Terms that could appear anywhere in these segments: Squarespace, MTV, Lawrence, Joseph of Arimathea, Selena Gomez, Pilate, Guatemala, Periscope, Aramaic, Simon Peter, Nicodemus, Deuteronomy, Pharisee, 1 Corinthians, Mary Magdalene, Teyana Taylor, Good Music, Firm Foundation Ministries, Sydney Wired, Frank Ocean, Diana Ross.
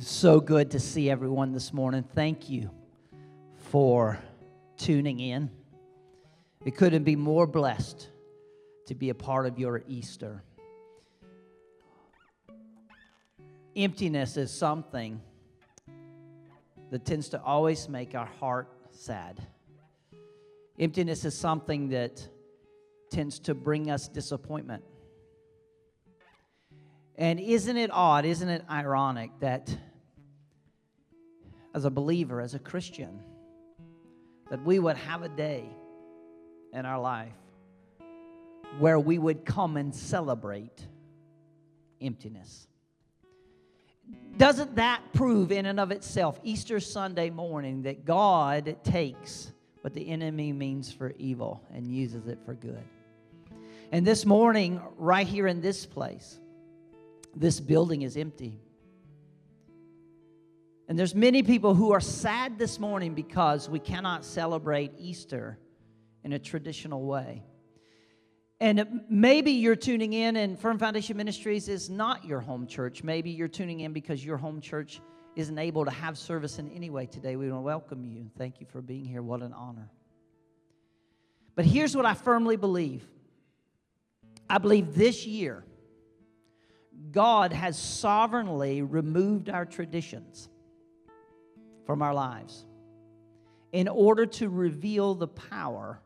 So good to see everyone this morning. Thank you for tuning in. We couldn't be more blessed to be a part of your Easter. Emptiness is something that tends to always make our heart sad. Emptiness is something that tends to bring us disappointment. And isn't it odd, isn't it ironic that as a believer, as a Christian, that we would have a day in our life where we would come and celebrate emptiness? Doesn't that prove in and of itself, Easter Sunday morning, that God takes what the enemy means for evil and uses it for good? And this morning, right here in this place, this building is empty. And there's many people who are sad this morning because we cannot celebrate Easter in a traditional way. And maybe you're tuning in and Firm Foundation Ministries is not your home church. Maybe you're tuning in because your home church isn't able to have service in any way today. We want to welcome you. Thank you for being here. What an honor. But here's what I firmly believe. I believe this year, God has sovereignly removed our traditions from our lives in order to reveal the power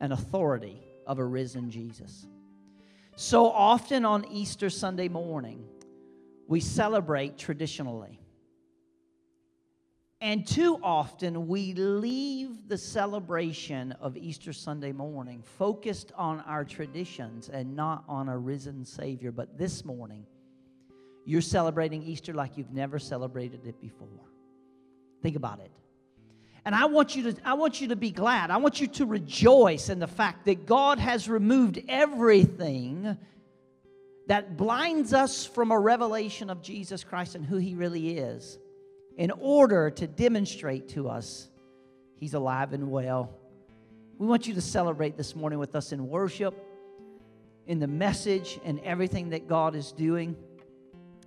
and authority of a risen Jesus. So often on Easter Sunday morning, we celebrate traditionally. And too often we leave the celebration of Easter Sunday morning focused on our traditions and not on a risen Savior. But this morning, you're celebrating Easter like you've never celebrated it before. Think about it. And I want you to be glad. I want you to rejoice in the fact that God has removed everything that blinds us from a revelation of Jesus Christ and who He really is, in order to demonstrate to us He's alive and well. We want you to celebrate this morning with us in worship, in the message, and everything that God is doing.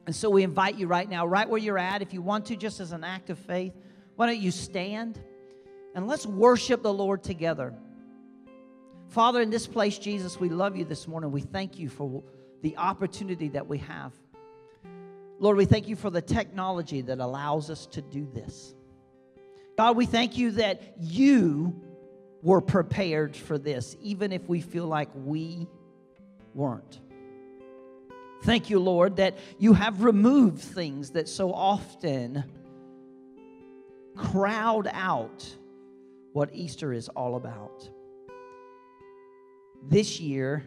And so we invite you right now, right where you're at, if you want to, just as an act of faith, why don't you stand? And let's worship the Lord together. Father, in this place, Jesus, we love you this morning. We thank you for the opportunity that we have. Lord, we thank you for the technology that allows us to do this. God, we thank you that you were prepared for this, even if we feel like we weren't. Thank you, Lord, that you have removed things that so often crowd out what Easter is all about. This year,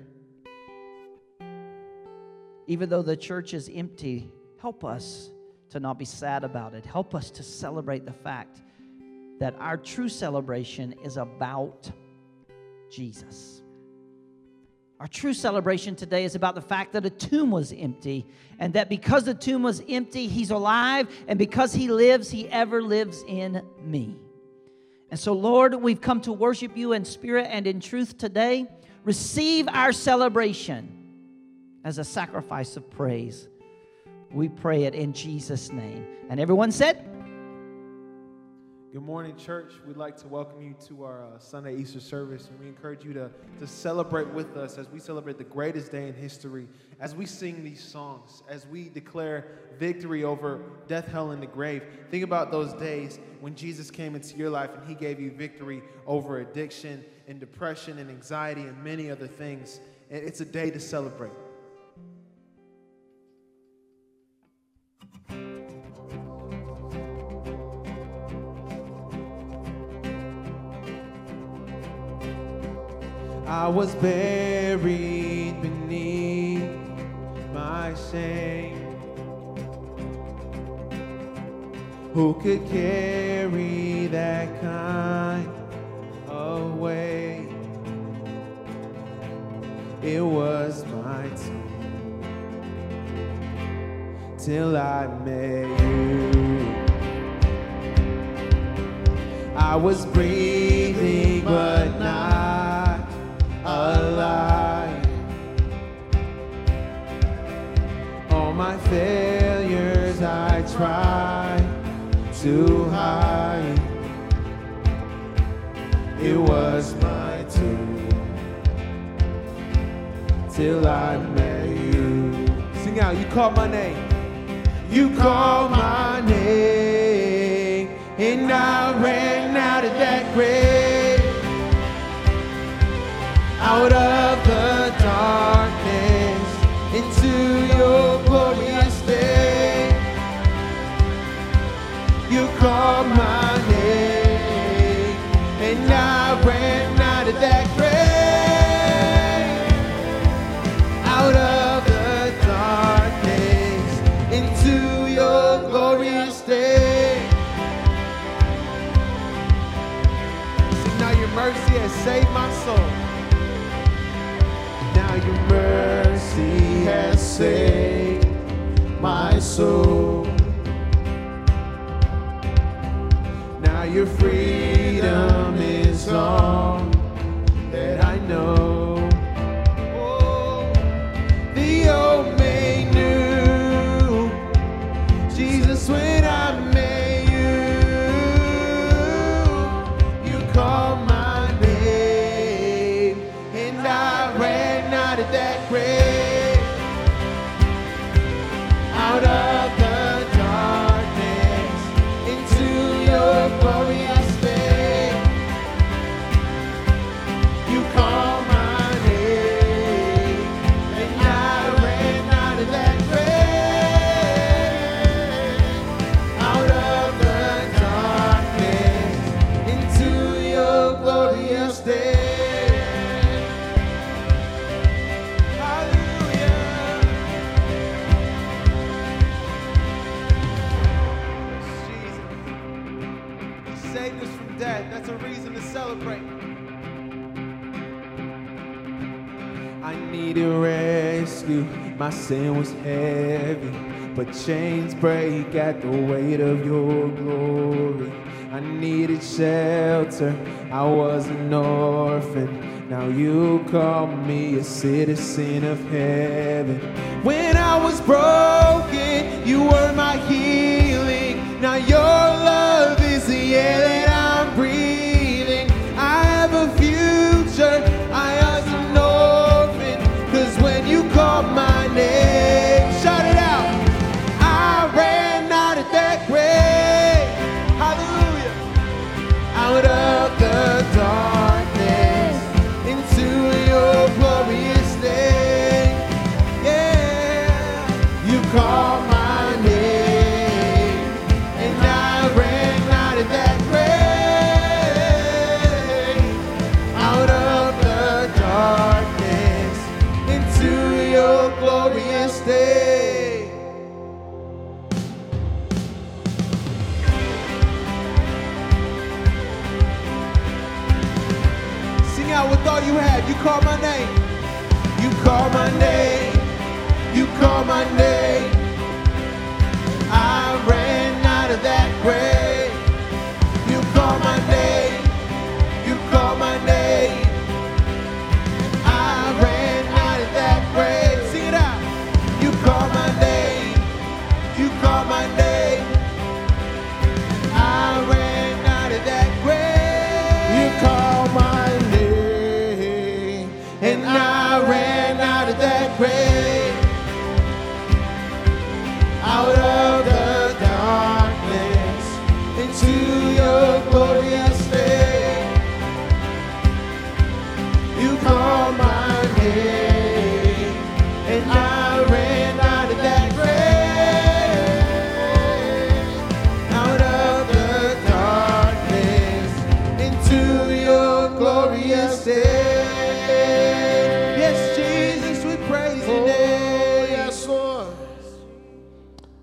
even though the church is empty, help us to not be sad about it. Help us to celebrate the fact that our true celebration is about Jesus. Our true celebration today is about the fact that a tomb was empty, and that because the tomb was empty, He's alive, and because He lives, He ever lives in me. And so, Lord, we've come to worship you in spirit and in truth today. Receive our celebration as a sacrifice of praise. We pray it in Jesus' name. And everyone said? Good morning, church. We'd like to welcome you to our Sunday Easter service, and we encourage you to celebrate with us as we celebrate the greatest day in history, as we sing these songs, as we declare victory over death, hell, and the grave. Think about those days when Jesus came into your life and He gave you victory over addiction and depression and anxiety and many other things. And it's a day to celebrate. I was buried beneath my shame. Who could carry that kind of weight? It was my tomb till I met you. I was breathing but not alive. All my failures I tried to hide, it was my doom till I met you. Sing out, you call my name. You call my name, and I ran out of that grave, out of the darkness into your glorious day. You call my name, and I ran out of that grave, out of the darkness into your glorious day. So now your mercy has saved my soul. Your mercy has saved my soul. Now your freedom is all that I know. Oh, the old made new, Jesus, when I met you, you called my that grave, out of the darkness into your glorious day. You call my name, and I ran out of that grave, out of the darkness into your glorious day. To rescue, my sin was heavy, but chains break at the weight of your glory. I needed shelter, I was an orphan. Now you call me a citizen of heaven. When I was broken, you were my healing. Now your love is the air that I'm breathing. I have a future. My name, shout it out. I ran out of that grave, hallelujah, out of the darkness into your glorious day. Yeah, you call my name, and I ran out of that grave, out of the darkness into your glorious day. Sing out with all you have. You call my name. You call my name. You call my name. I ran out of that grave. You call my name. You call my name. I ran out of that grave. Call my name, you call my name. I ran out of that grave. You call my name, and I ran out of that grave, out of the darkness into your glorious day. You call my name, and I ran.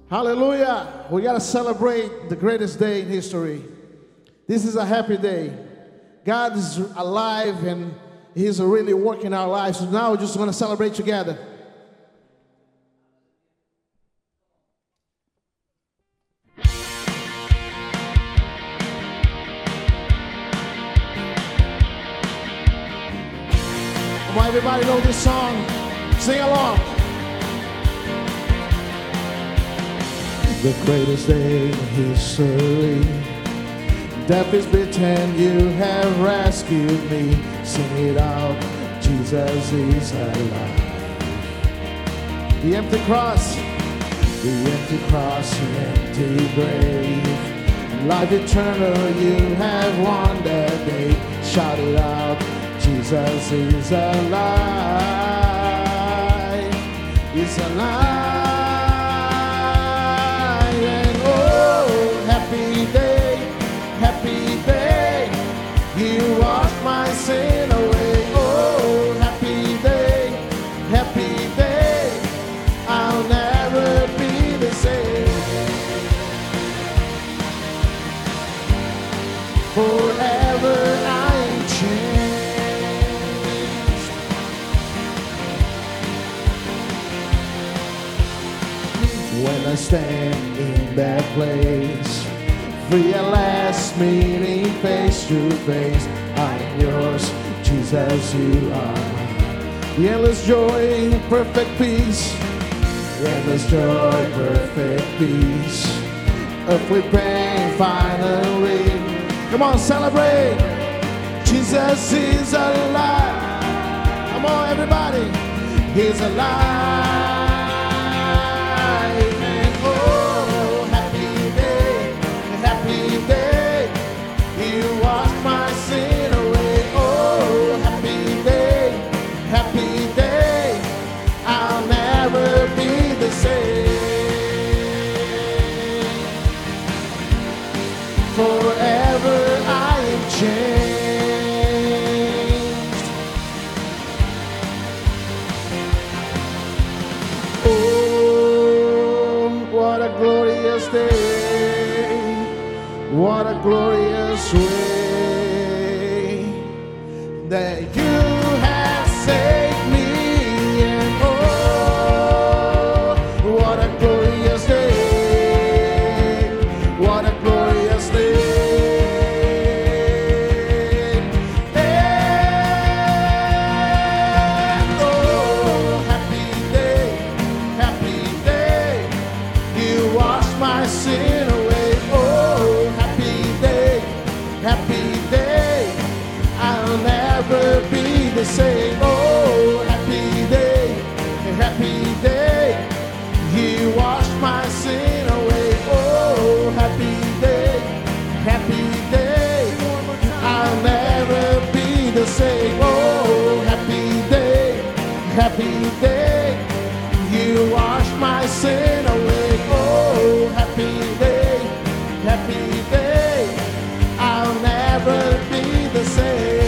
Hallelujah. We got to celebrate the greatest day in history. This is a happy day. God is alive and he's really working our lives. So now we're just going to celebrate together. Come on, everybody know this song. Sing along. the greatest day in history. Death is beaten, you have rescued me. Sing it out, Jesus is alive. The empty cross, the empty grave. Life eternal, you have won that day. Shout it out, Jesus is alive. He's alive. And oh, happy day, happy day. He washed my sin away. Oh, happy day, happy day. I'll never be the same. Forever. When I stand in that place, free at last, meeting face to face, I am yours, Jesus, you are. The endless joy, perfect peace. The endless joy, perfect peace. Earthly pain, finally. Come on, celebrate. Jesus is alive. Come on, everybody. He's alive. What a glorious way that you have saved me, and oh, what a glorious day, what a glorious day, and oh, happy day, you washed my sin. Say, oh, happy day, he washed my sin away. Oh, happy day, I'll never be the same. Oh, happy day, he washed my sin away. Oh, happy day, I'll never be the same.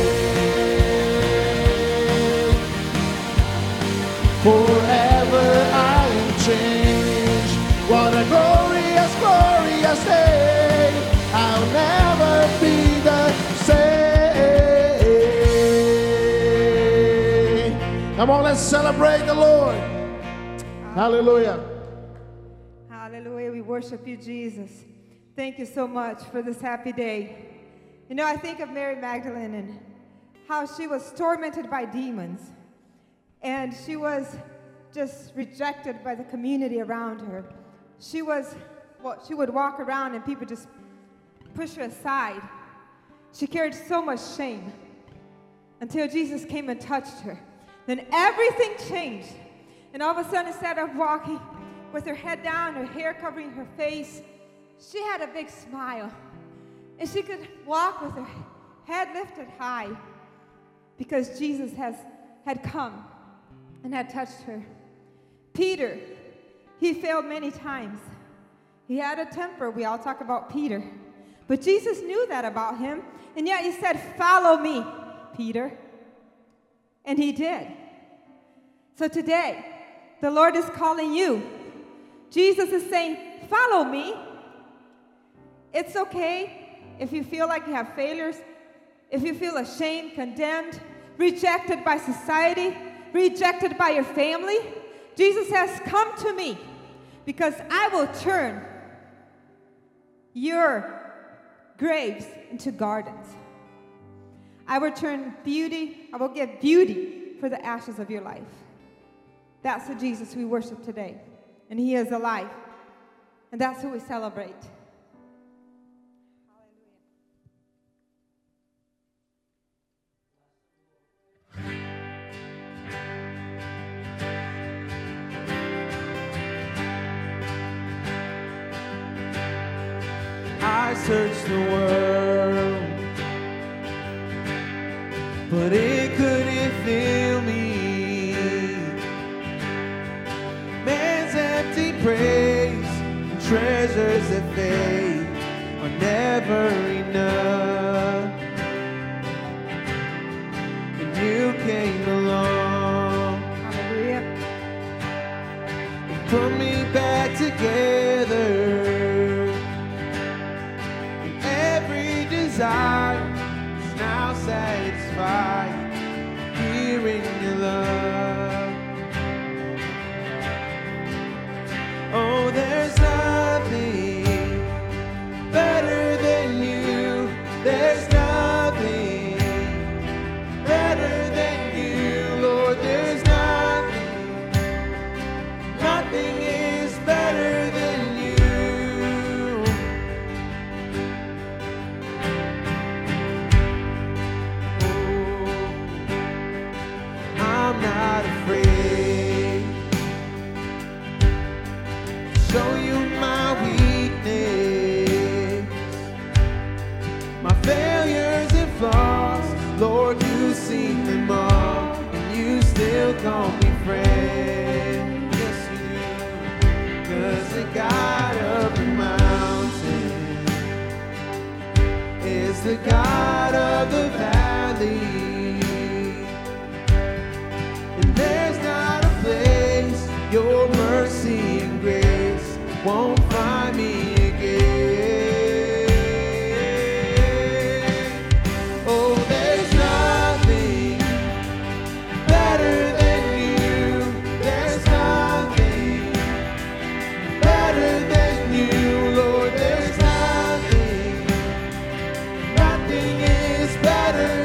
Forever I am changed. What a glorious, glorious day. I'll never be the same. Come on, let's celebrate the Lord. Hallelujah. Hallelujah. We worship you, Jesus. Thank you so much for this happy day. You know, I think of Mary Magdalene and how she was tormented by demons. And she was just rejected by the community around her. She would walk around and people just push her aside. She carried so much shame until Jesus came and touched her. Then everything changed. And all of a sudden, instead of walking with her head down, her hair covering her face, she had a big smile. And she could walk with her head lifted high because Jesus had come and had touched her. Peter, he failed many times. He had a temper. We all talk about Peter. But Jesus knew that about him, and yet he said, "Follow me, Peter." And he did. So today, the Lord is calling you. Jesus is saying, "Follow me." It's okay if you feel like you have failures, if you feel ashamed, condemned, rejected by society, rejected by your family. Jesus has come to me because I will turn your graves into gardens. I will give beauty for the ashes of your life. That's the Jesus we worship today, and he is alive. And that's who we celebrate. I searched the world, but it couldn't fill me. Man's empty praise and treasures that fade are never enough. And you came along, hallelujah, and put me back together. Is now satisfied here in your love. Oh, there's nothing better than you. There's nothing better than you, Lord. There's nothing, nothing is better. Show you my weakness, my failures and flaws. Lord, you've seen them all, and you still call me friend. Yes, you do. 'Cause the God of the mountain is the God of the valley, and there's not a place your mercy and grace won't find me again. Oh, there's nothing better than you. There's nothing better than you, Lord. There's nothing, nothing is better.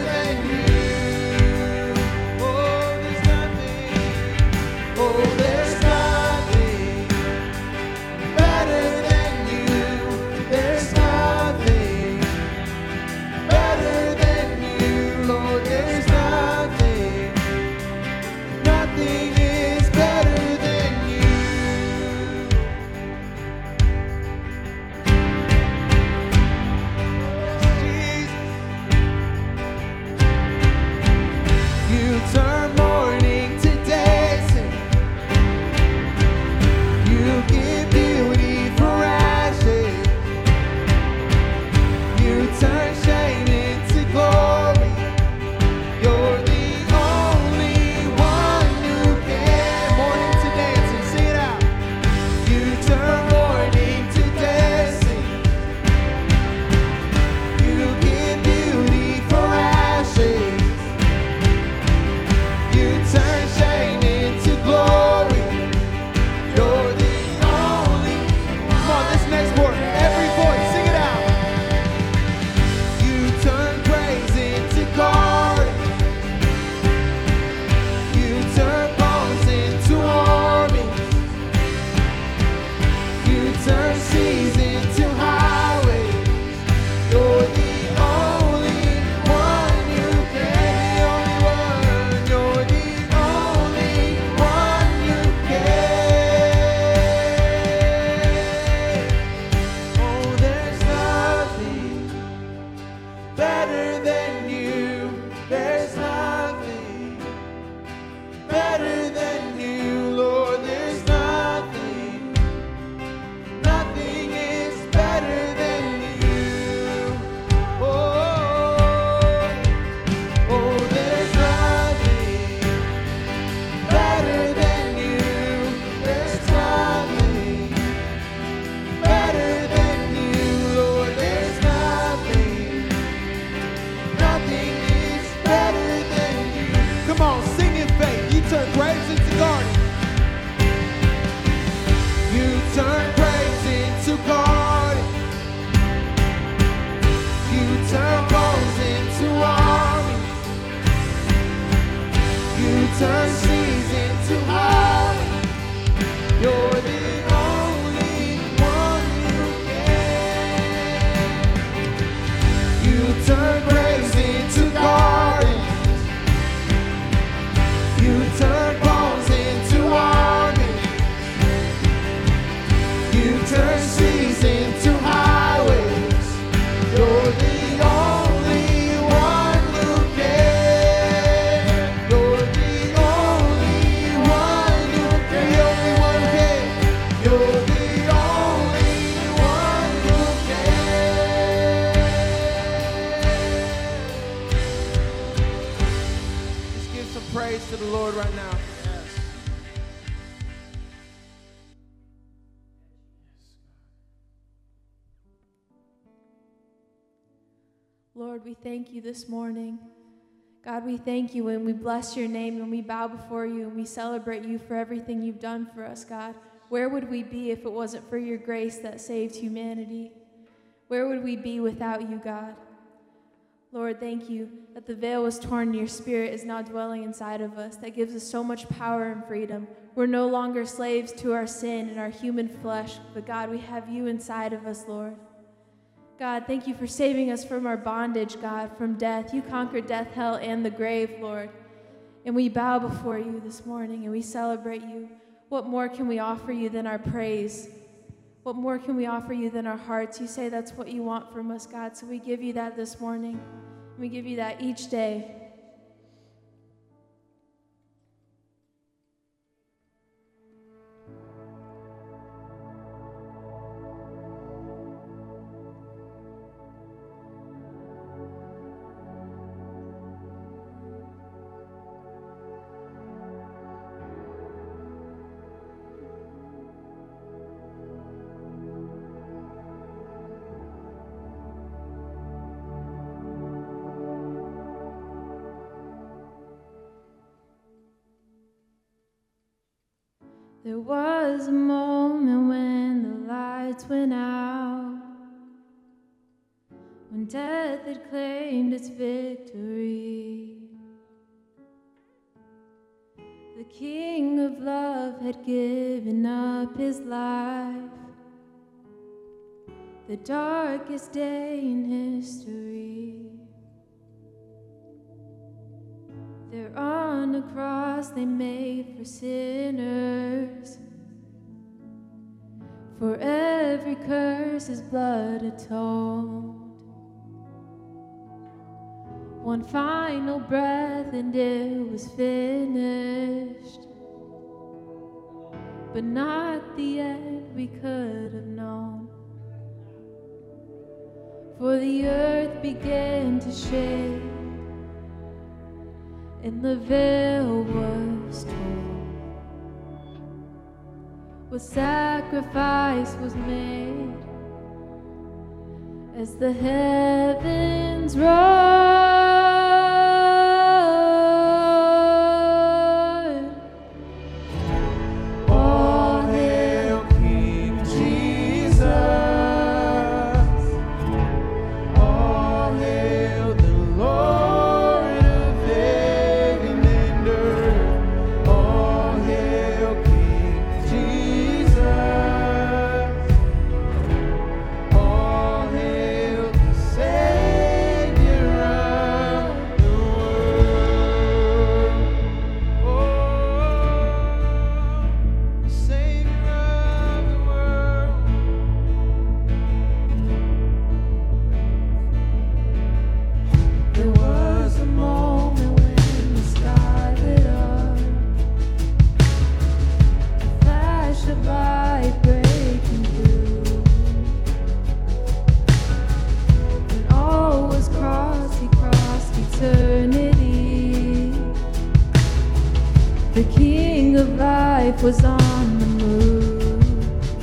to the Lord right now. Yes. Lord, we thank you this morning. God, we thank you and we bless your name and we bow before you and we celebrate you for everything you've done for us, God. Where would we be if it wasn't for your grace that saved humanity? Where would we be without you, God? Lord, thank you that the veil was torn and your spirit is now dwelling inside of us. That gives us so much power and freedom. We're no longer slaves to our sin and our human flesh, but God, we have you inside of us, Lord. God, thank you for saving us from our bondage, God, from death. You conquered death, hell, and the grave, Lord. And we bow before you this morning and we celebrate you. What more can we offer you than our praise? What more can we offer you than our hearts? You say that's what you want from us, God, so we give you that this morning. We give you that each day. There was a moment when the lights went out, when death had claimed its victory. The King of Love had given up his life, the darkest day in history. There on a cross they made for sinners, for every curse his blood atoned. One final breath and it was finished, but not the end we could have known. For the earth began to shake and the veil was torn. What sacrifice was made as the heavens roared. All hail King Jesus, all hail the Lord. Life was on the move.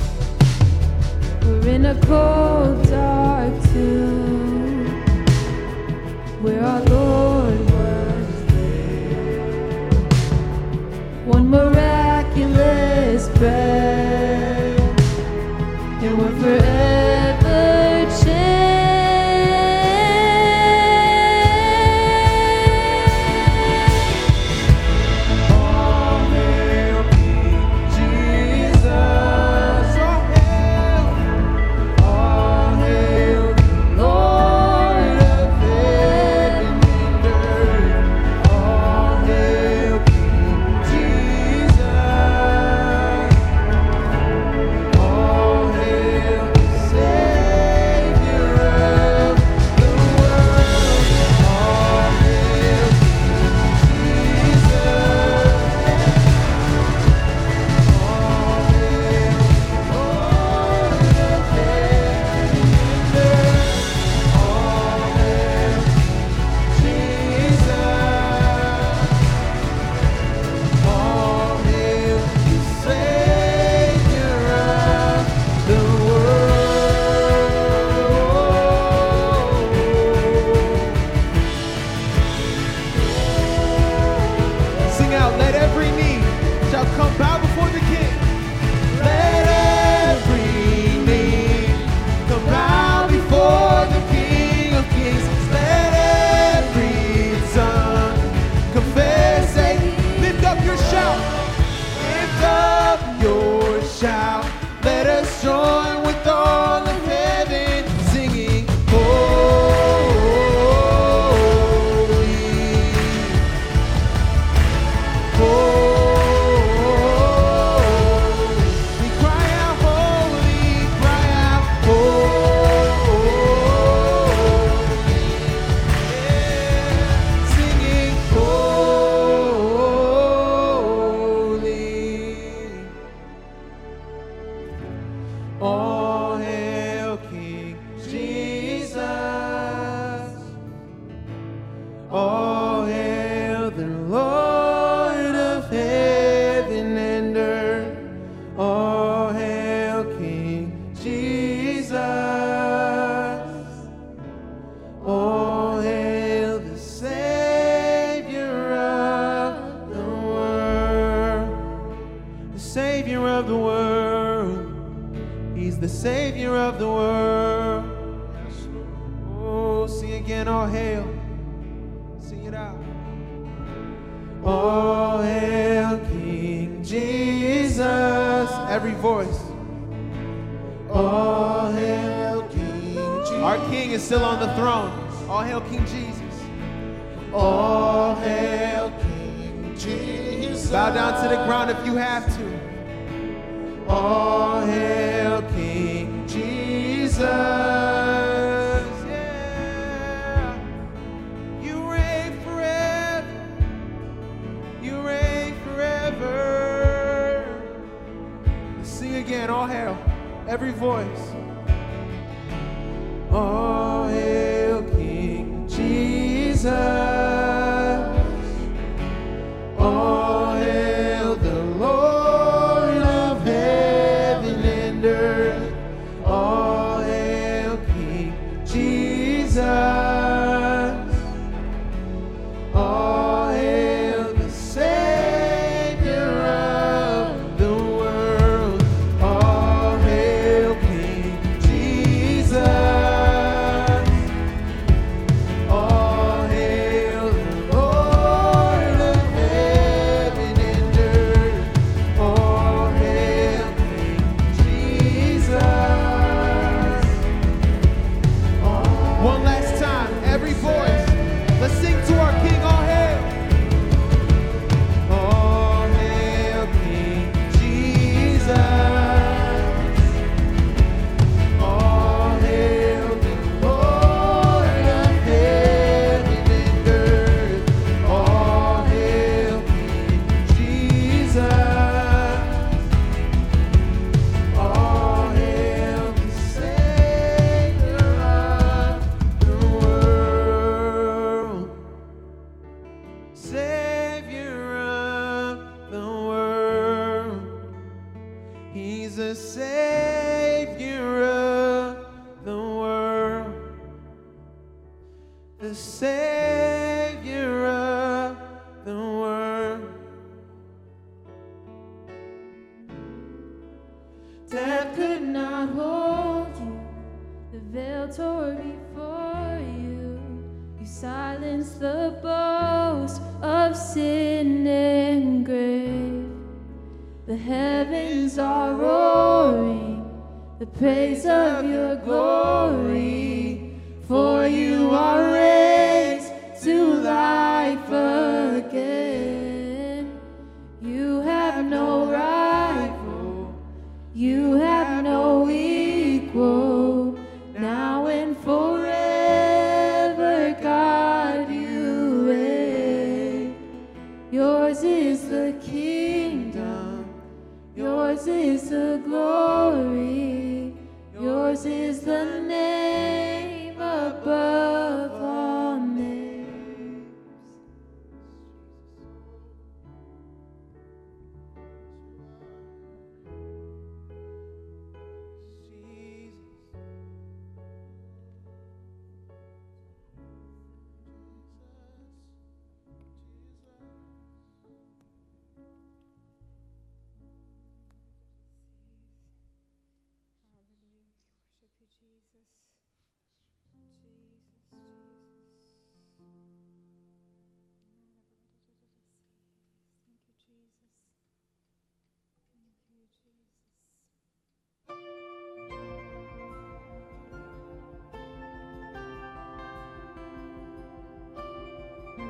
We're in a cold, dark tomb where our Lord was laid. One miraculous breath, and we're forever changed.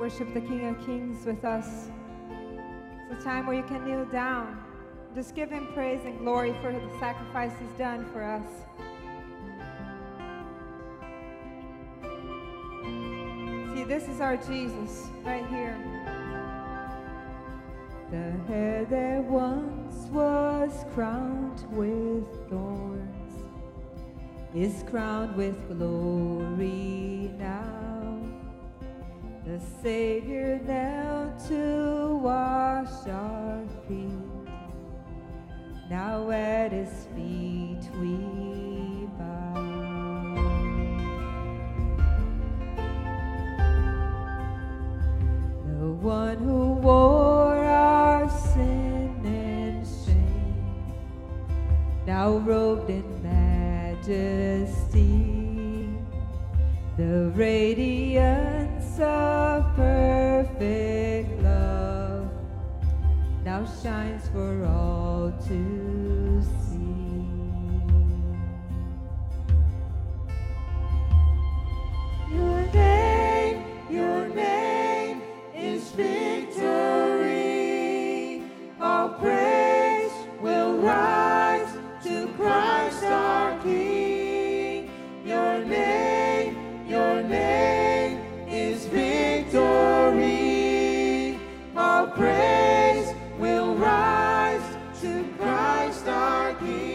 Worship the King of Kings with us. It's a time where you can kneel down. Just give him praise and glory for the sacrifice he's done for us. See, this is our Jesus right here. The hair that once was crowned with thorns is crowned with glory now. The Savior knelt to wash our feet. Now at his feet we bow. majesty, the radiance of perfect love now shines for all to see. Your name is victory. All praise will rise to Christ our King. Your name is victory. All praise will rise to Christ our King.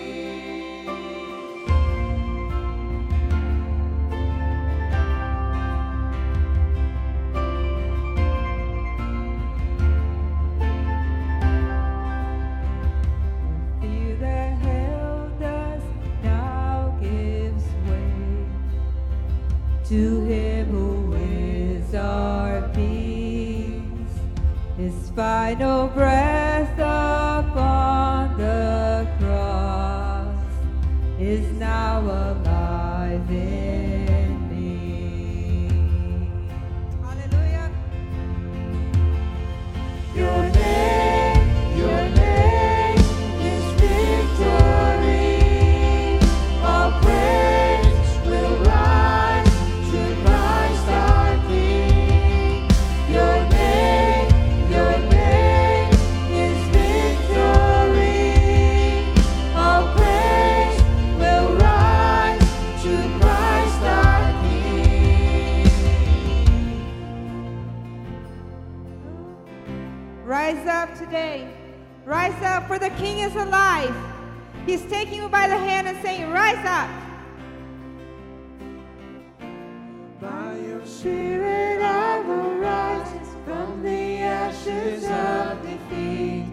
The fear that held us now gives way to him who is our peace. His final breath upon the cross is now alive in me. Hallelujah. Your name is victory. All praise will rise to Christ our King. Your name is victory. All praise will rise to Christ our King. Rise up today. Rise up, for the King is alive. He's taking you by the hand and saying, rise up. By your spirit I will rise from the ashes of defeat.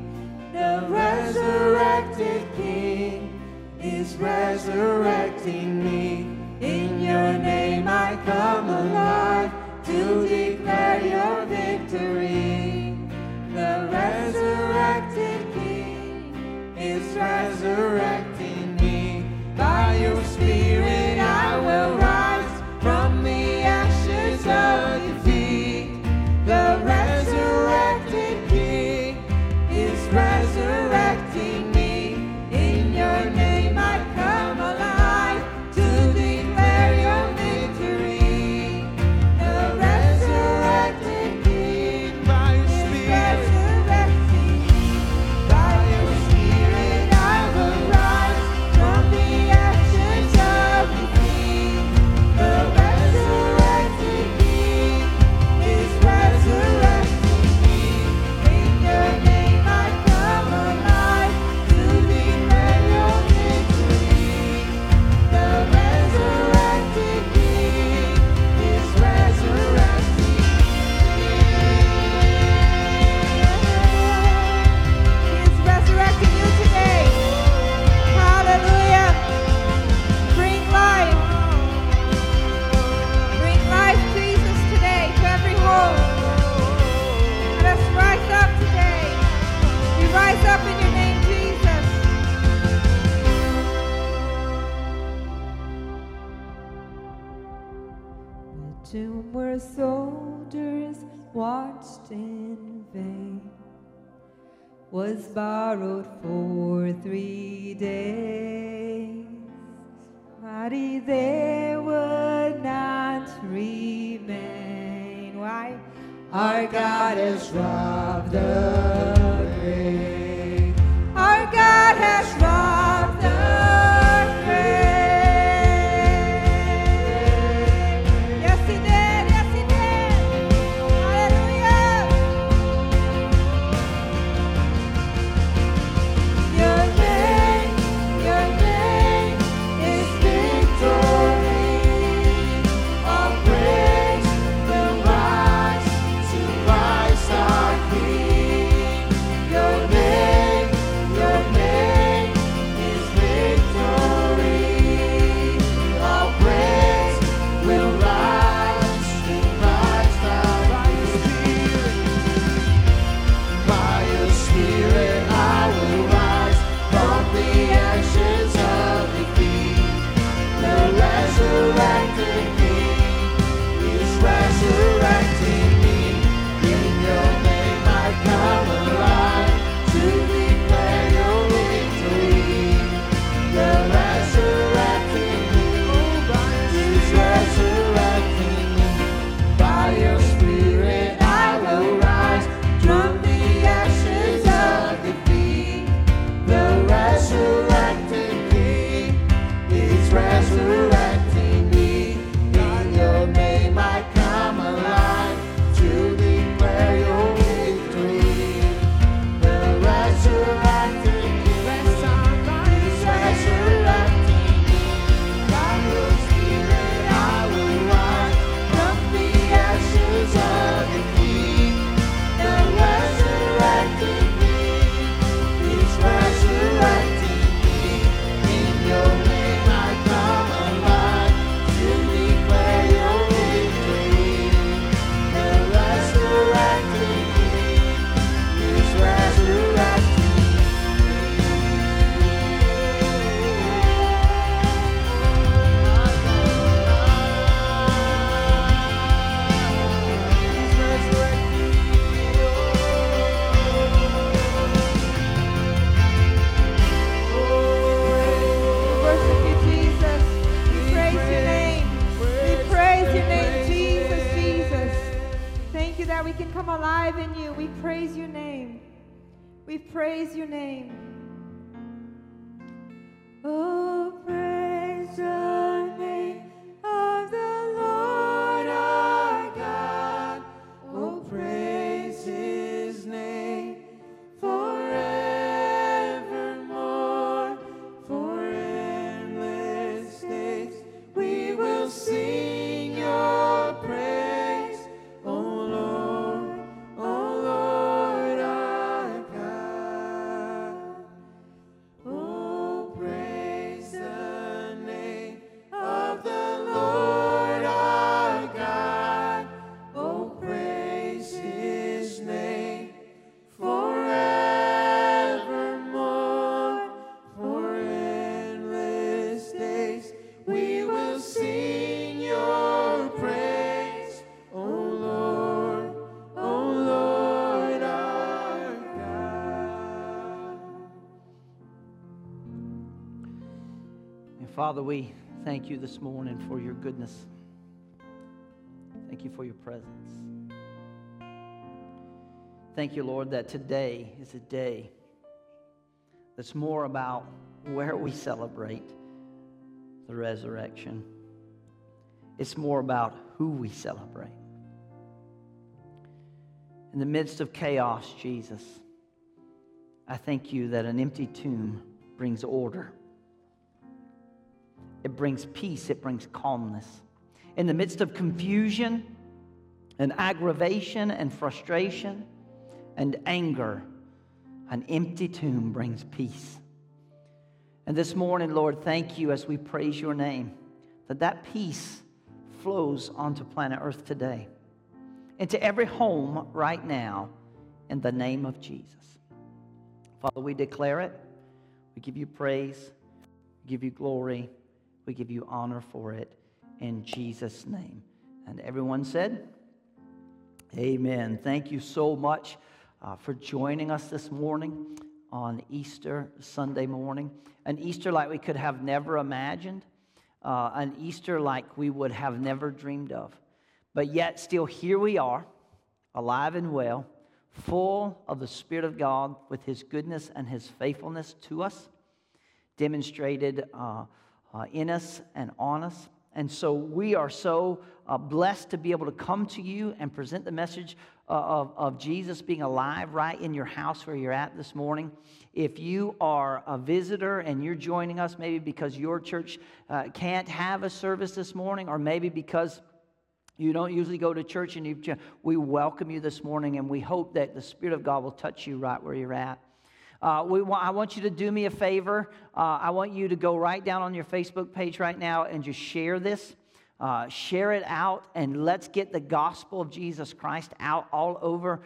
The resurrected King is resurrecting me. In your name I come alive to declare your victory. The resurrected King is resurrecting me. By your spirit I will rise from the ashes of defeat. The resurrected King is resurrecting me. In your name I come alive to declare your victory. The resurrected King By your is spirit. resurrecting me. By your spirit I will rise from the ashes of defeat. The resurrected King is resurrecting me. In your name I come alive to declare your victory. The resurrected King is resurrecting me. He's resurrecting you today. Hallelujah. Bring life. Bring life, Jesus, today to every home. Let us rise up today. We rise up in your name, Jesus. The tomb where soldiers watched in vain was borrowed for 3 days. Body there would not remain. Why? Our God has robbed the grave. Our God has robbed the grave. Yes, He did. Yes, He did. Hallelujah. Your name is victory. All praise will rise to Christ our King. come alive in you. We praise your name. We praise your name. Oh, praise the name of the Lord our God. Oh, praise his name forevermore. For endless days we will sing your praise. O Lord our God. Oh, praise the name of the Lord our God. Oh, praise his name forevermore. For endless days we will sing your praise. O Lord our God. And Father, we thank you this morning for your goodness. Thank you for your presence. Thank you, Lord, that today is a day that's more about where we celebrate the resurrection. It's more about who we celebrate. In the midst of chaos, Jesus, I thank you that an empty tomb brings order. It brings peace. It brings calmness. In the midst of confusion and aggravation and frustration and anger, an empty tomb brings peace. And this morning, Lord, thank you as we praise your name, that peace flows onto planet Earth today, into every home right now, in the name of Jesus. Father, we declare it. We give you praise. We give you glory. We give you honor for it in Jesus' name. And everyone said, amen. Thank you so much for joining us this morning on Easter Sunday morning. An Easter like we could have never imagined. An Easter like we would have never dreamed of. But yet still here we are, alive and well, full of the Spirit of God with his goodness and his faithfulness to us, demonstrated in us and on us. And so we are so blessed to be able to come to you and present the message of Jesus being alive right in your house where you're at this morning. If you are a visitor and you're joining us, maybe because your church can't have a service this morning, or maybe because you don't usually go to church, and we welcome you this morning, and we hope that the Spirit of God will touch you right where you're at. I want you to do me a favor. I want you to go right down on your Facebook page right now and just share this. Share it out, and let's get the gospel of Jesus Christ out all over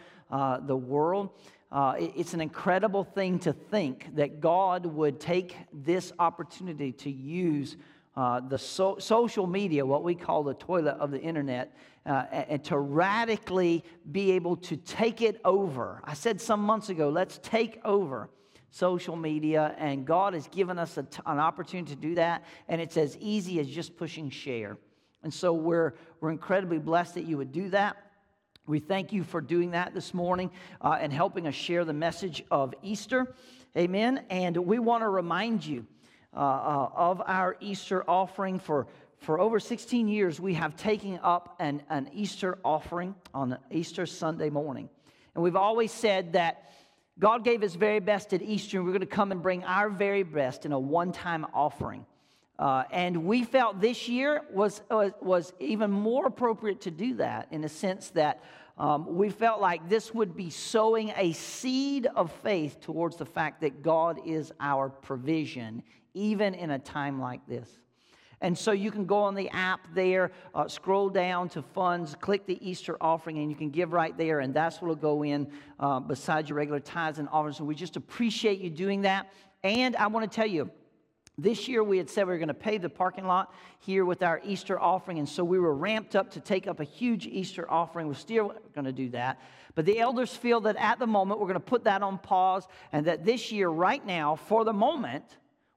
the world. It's an incredible thing to think that God would take this opportunity to use the social media, what we call the toilet of the internet, and to radically be able to take it over. I said some months ago, let's take over social media, and God has given us an opportunity to do that, and it's as easy as just pushing share. And so we're incredibly blessed that you would do that. We thank you for doing that this morning and helping us share the message of Easter. Amen. And we want to remind you of our Easter offering. For over 16 years, we have taken up an Easter offering on Easter Sunday morning. And we've always said that God gave his very best at Easter, and we're going to come and bring our very best in a one-time offering. And we felt this year was even more appropriate to do that, in a sense that we felt like this would be sowing a seed of faith towards the fact that God is our provision, even in a time like this. And so you can go on the app there, scroll down to funds, click the Easter offering, and you can give right there, and that's what will go in beside your regular tithes and offerings. So we just appreciate you doing that. And I want to tell you, this year we had said we were going to pave the parking lot here with our Easter offering, and so we were ramped up to take up a huge Easter offering. We're still going to do that. But the elders feel that at the moment we're going to put that on pause, and that this year right now, for the moment,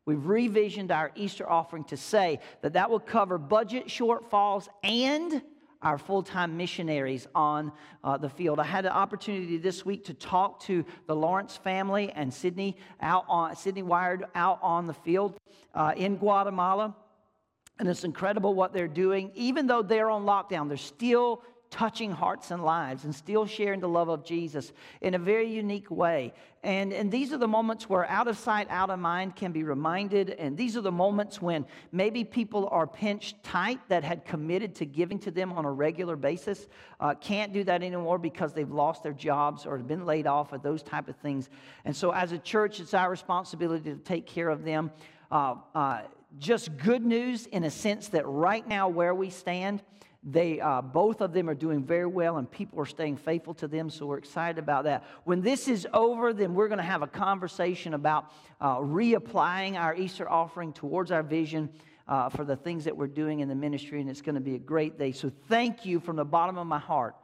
we've revisioned our Easter offering to say that will cover budget shortfalls and our full-time missionaries on the field. I had an opportunity this week to talk to the Lawrence family and Sydney Wired out on the field in Guatemala. And it's incredible what they're doing. Even though they're on lockdown, they're still touching hearts and lives and still sharing the love of Jesus in a very unique way. And these are the moments where out of sight, out of mind can be reminded. And these are the moments when maybe people are pinched tight that had committed to giving to them on a regular basis, can't do that anymore because they've lost their jobs or been laid off or those type of things. And so as a church, it's our responsibility to take care of them. Just good news in a sense that right now where we stand, they both of them are doing very well and people are staying faithful to them, so we're excited about that. When this is over, then we're going to have a conversation about reapplying our Easter offering towards our vision for the things that we're doing in the ministry, and it's going to be a great day. So thank you from the bottom of my heart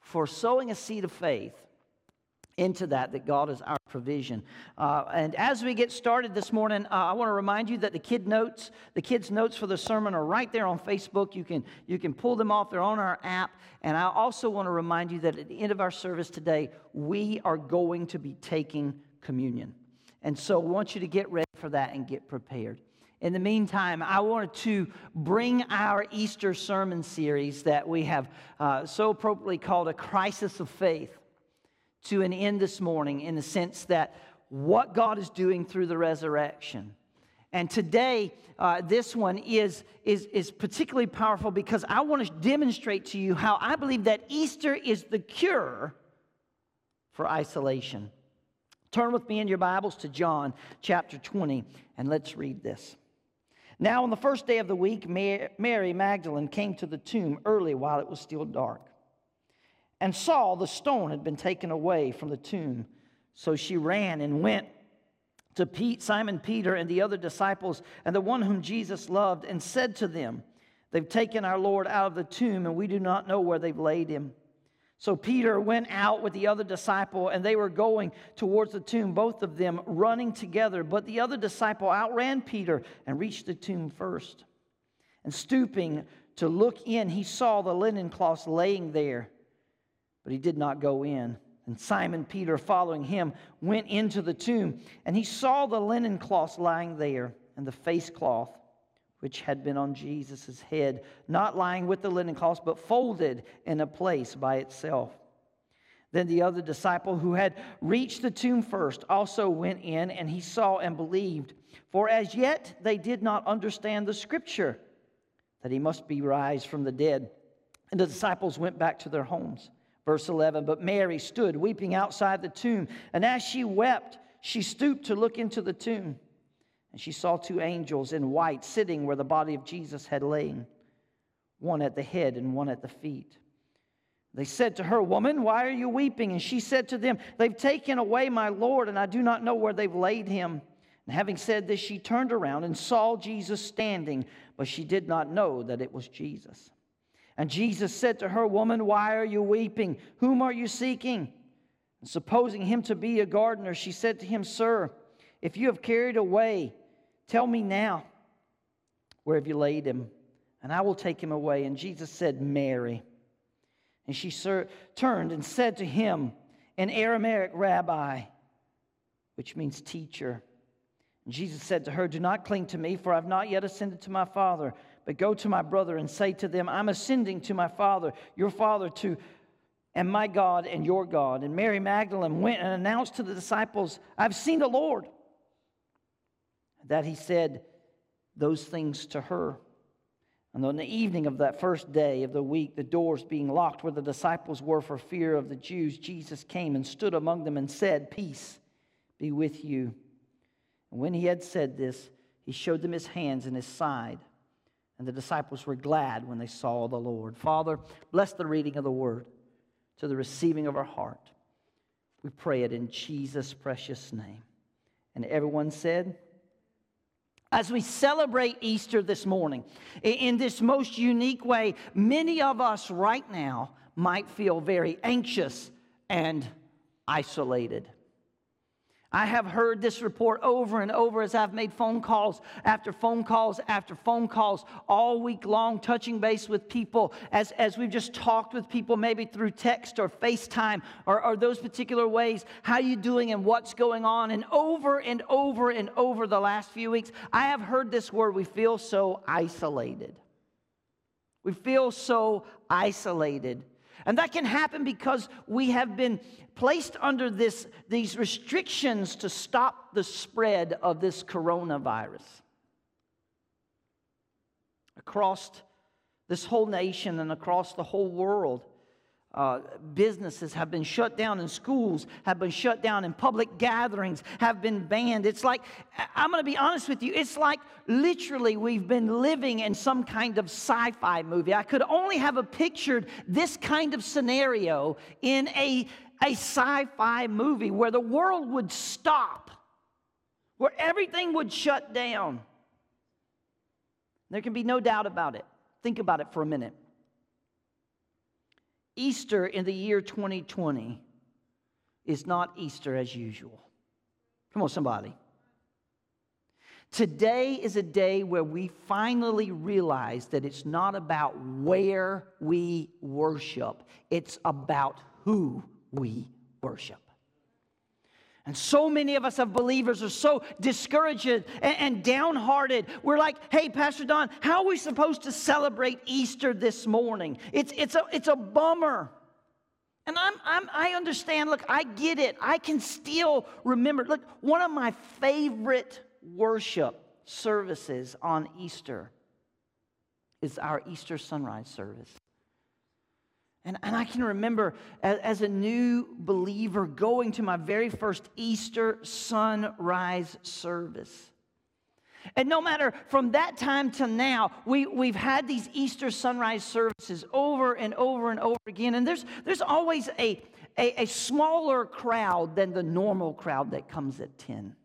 for sowing a seed of faith into that God is our provision. And as we get started this morning, I want to remind you that the kids' notes for the sermon are right there on Facebook. You can pull them off. They're on our app. And I also want to remind you that at the end of our service today, we are going to be taking communion. And so we want you to get ready for that and get prepared. In the meantime, I wanted to bring our Easter sermon series that we have so appropriately called A Crisis of Faith to an end this morning, in the sense that what God is doing through the resurrection. And today, this one is particularly powerful because I want to demonstrate to you how I believe that Easter is the cure for isolation. Turn with me in your Bibles to John chapter 20, and let's read this. Now on the first day of the week, Mary Magdalene came to the tomb early while it was still dark, and saw the stone had been taken away from the tomb. So she ran and went to Simon Peter and the other disciples and the one whom Jesus loved, and said to them, "They've taken our Lord out of the tomb, and we do not know where they've laid him." So Peter went out with the other disciple, and they were going towards the tomb, both of them running together. But the other disciple outran Peter and reached the tomb first. And stooping to look in, he saw the linen cloths laying there, but he did not go in. And Simon Peter, following him, went into the tomb, and he saw the linen cloth lying there, and the face cloth, which had been on Jesus' head, not lying with the linen cloth, but folded in a place by itself. Then the other disciple, who had reached the tomb first, also went in, and he saw and believed. For as yet they did not understand the scripture, that he must be raised from the dead. And the disciples went back to their homes. Verse 11, but Mary stood weeping outside the tomb, and as she wept, she stooped to look into the tomb, and she saw two angels in white sitting where the body of Jesus had lain, one at the head and one at the feet. They said to her, "Woman, why are you weeping?" And she said to them, "They've taken away my Lord, and I do not know where they've laid him." And having said this, she turned around and saw Jesus standing, but she did not know that it was Jesus. And Jesus said to her, "Woman, why are you weeping? Whom are you seeking?" And supposing him to be a gardener, she said to him, "Sir, if you have carried away, tell me now, where have you laid him? And I will take him away." And Jesus said, "Mary." And she turned and said to him in Aramaic, "Rabbi," which means teacher. And Jesus said to her, "Do not cling to me, for I have not yet ascended to my Father. But go to my brother and say to them, I'm ascending to my Father, your Father too, and my God and your God." And Mary Magdalene went and announced to the disciples, "I've seen the Lord." That he said those things to her. And on the evening of that first day of the week, the doors being locked where the disciples were for fear of the Jews, Jesus came and stood among them and said, "Peace be with you." And when he had said this, he showed them his hands and his side. And the disciples were glad when they saw the Lord. Father, bless the reading of the word to the receiving of our heart. We pray it in Jesus' precious name. And everyone said, as we celebrate Easter this morning, in this most unique way, many of us right now might feel very anxious and isolated. I have heard this report over and over as I've made phone calls after phone calls after phone calls all week long, touching base with people as we've just talked with people, maybe through text or FaceTime or those particular ways. How are you doing and what's going on? And over and over the last few weeks, I have heard this word. We feel so isolated. We feel so isolated. And that can happen because we have been placed under these restrictions to stop the spread of this coronavirus. Across this whole nation and across the whole world, businesses have been shut down, and schools have been shut down, and public gatherings have been banned. It's like, I'm going to be honest with you, it's like literally we've been living in some kind of sci-fi movie. I could only have pictured this kind of scenario in a sci-fi movie where the world would stop, where everything would shut down. There can be no doubt about it. Think about it for a minute. Easter in the year 2020 is not Easter as usual. Come on, somebody. Today is a day where we finally realize that it's not about where we worship. It's about who we worship. And so many of us as believers are so discouraged and downhearted. We're like, hey, Pastor Don, how are we supposed to celebrate Easter this morning? It's a bummer. And I understand. Look, I get it. I can still remember. Look, one of my favorite worship services on Easter is our Easter sunrise service. And I can remember as a new believer going to my very first Easter sunrise service. And no matter from that time to now, we've had these Easter sunrise services over and over and over again. And there's always a smaller crowd than the normal crowd that comes at 10.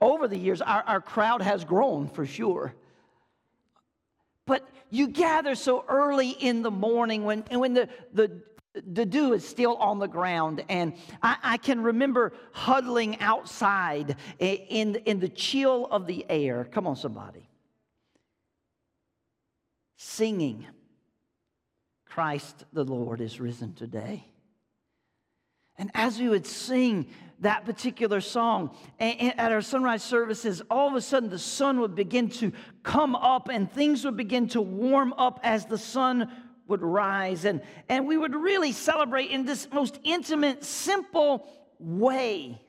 Over the years, our crowd has grown for sure. But you gather so early in the morning when the dew is still on the ground. And I can remember huddling outside in the chill of the air. Come on, somebody. Singing, Christ the Lord is risen today. And as we would sing that particular song at our sunrise services, all of a sudden the sun would begin to come up and things would begin to warm up as the sun would rise. And we would really celebrate in this most intimate, simple way.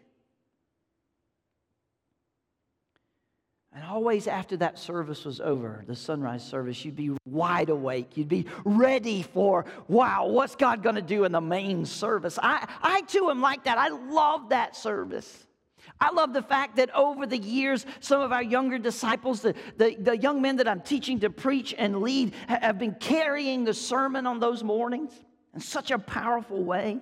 And always after that service was over, the sunrise service, you'd be wide awake. You'd be ready for, wow, what's God going to do in the main service? I too am like that. I love that service. I love the fact that over the years, some of our younger disciples, the young men that I'm teaching to preach and lead, have been carrying the sermon on those mornings in such a powerful way.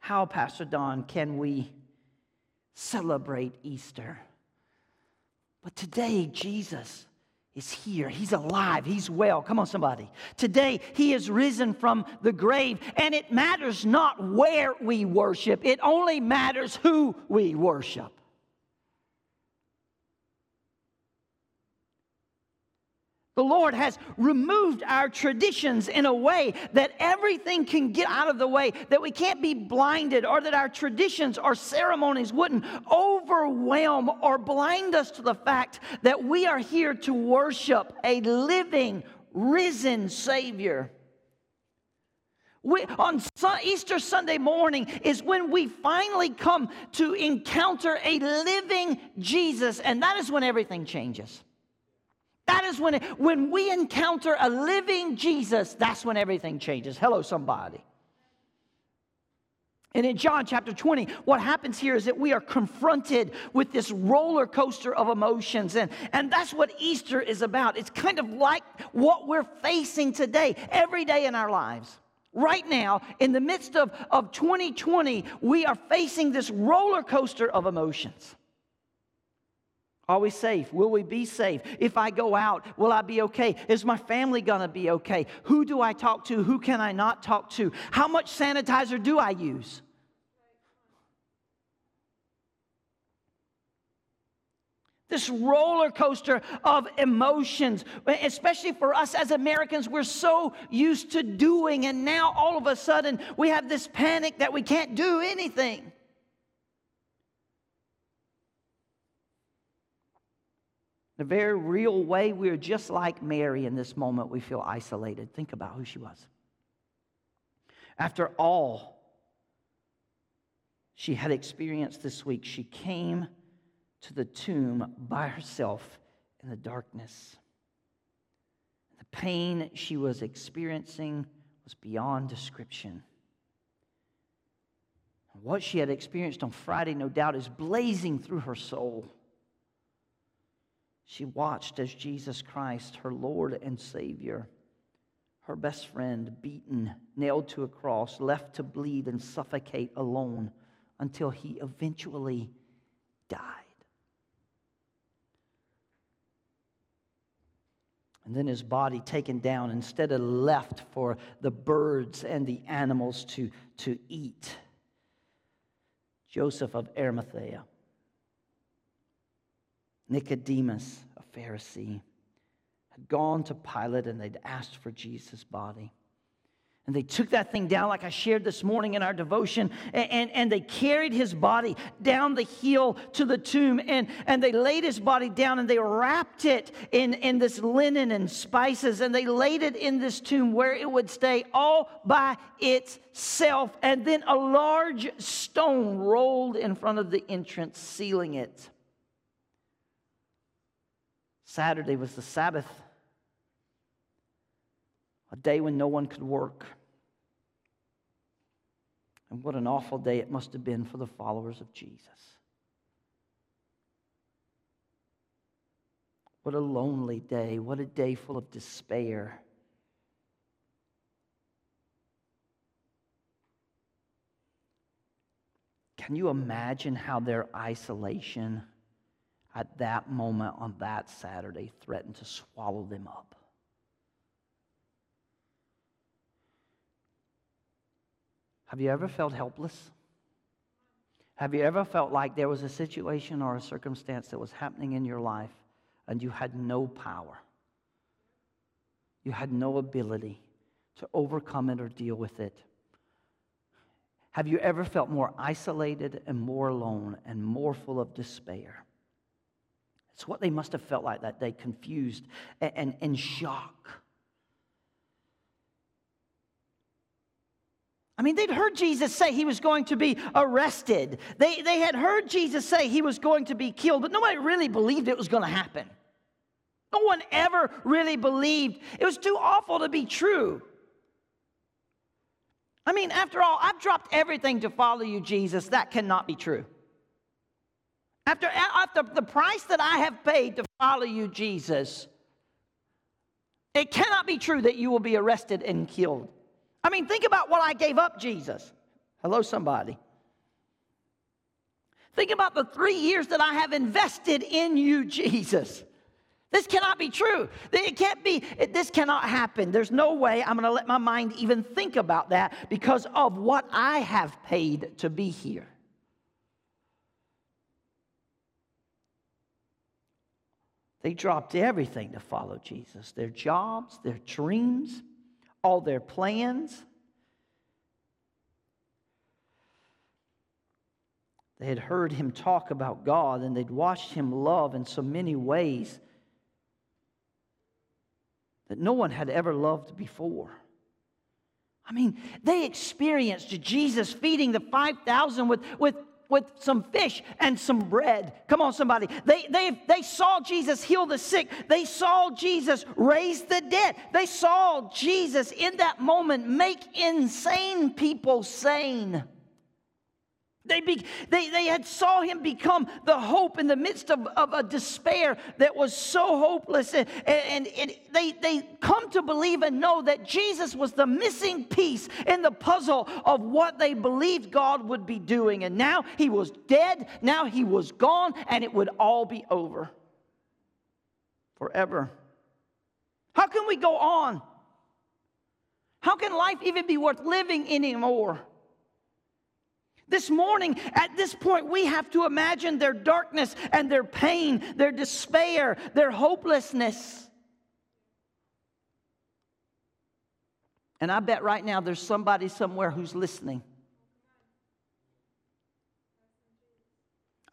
How, Pastor Don, can we celebrate Easter? But today, Jesus is here. He's alive. He's well. Come on, somebody. Today, He is risen from the grave. And it matters not where we worship. It only matters who we worship. The Lord has removed our traditions in a way that everything can get out of the way, that we can't be blinded, or that our traditions or ceremonies wouldn't overwhelm or blind us to the fact that we are here to worship a living, risen Savior. On Easter Sunday morning is when we finally come to encounter a living Jesus, and that is when everything changes. That is when we encounter a living Jesus, that's when everything changes. Hello, somebody. And in John chapter 20, what happens here is that we are confronted with this roller coaster of emotions. And that's what Easter is about. It's kind of like what we're facing today, every day in our lives. Right now, in the midst of 2020, we are facing this roller coaster of emotions. Are we safe? Will we be safe? If I go out, will I be okay? Is my family going to be okay? Who do I talk to? Who can I not talk to? How much sanitizer do I use? This roller coaster of emotions, especially for us as Americans, we're so used to doing, and now all of a sudden we have this panic that we can't do anything. In a very real way, we're just like Mary in this moment. We feel isolated. Think about who she was. After all she had experienced this week, she came to the tomb by herself in the darkness. The pain she was experiencing was beyond description. And what she had experienced on Friday, no doubt, is blazing through her soul. She watched as Jesus Christ, her Lord and Savior, her best friend, beaten, nailed to a cross, left to bleed and suffocate alone until he eventually died. And then his body taken down, instead of left for the birds and the animals to eat. Joseph of Arimathea, Nicodemus, a Pharisee, had gone to Pilate and they'd asked for Jesus' body. And they took that thing down, like I shared this morning in our devotion, and they carried his body down the hill to the tomb, and they laid his body down, and they wrapped it in this linen and spices, and they laid it in this tomb where it would stay all by itself. And then a large stone rolled in front of the entrance, sealing it. Saturday was the Sabbath, a day when no one could work. And what an awful day it must have been for the followers of Jesus. What a lonely day. What a day full of despair. Can you imagine how their isolation at that moment on that Saturday threatened to swallow them up? Have you ever felt helpless? Have you ever felt like there was a situation or a circumstance that was happening in your life and you had no power? You had no ability to overcome it or deal with it. Have you ever felt more isolated and more alone and more full of despair? It's what they must have felt like that day, confused and in shock. I mean, they'd heard Jesus say he was going to be arrested. They had heard Jesus say he was going to be killed, but nobody really believed it was going to happen. No one ever really believed. It was too awful to be true. I mean, after all, I've dropped everything to follow you, Jesus. That cannot be true. After the price that I have paid to follow you, Jesus, it cannot be true that you will be arrested and killed. I mean, think about what I gave up, Jesus. Hello, somebody. Think about the 3 years that I have invested in you, Jesus. This cannot be true. It can't be. This cannot happen. There's no way I'm going to let my mind even think about that because of what I have paid to be here. They dropped everything to follow Jesus. Their jobs, their dreams, all their plans. They had heard him talk about God, and they'd watched him love in so many ways that no one had ever loved before. I mean, they experienced Jesus feeding the 5,000 with some fish and some bread. Come on, somebody. They saw Jesus heal the sick. They saw Jesus raise the dead. They saw Jesus in that moment make insane people sane. They had saw him become the hope in the midst of a despair that was so hopeless. And they come to believe and know that Jesus was the missing piece in the puzzle of what they believed God would be doing. And now he was dead, now he was gone, and it would all be over forever. How can we go on? How can life even be worth living anymore? This morning, at this point, we have to imagine their darkness and their pain, their despair, their hopelessness. And I bet right now there's somebody somewhere who's listening.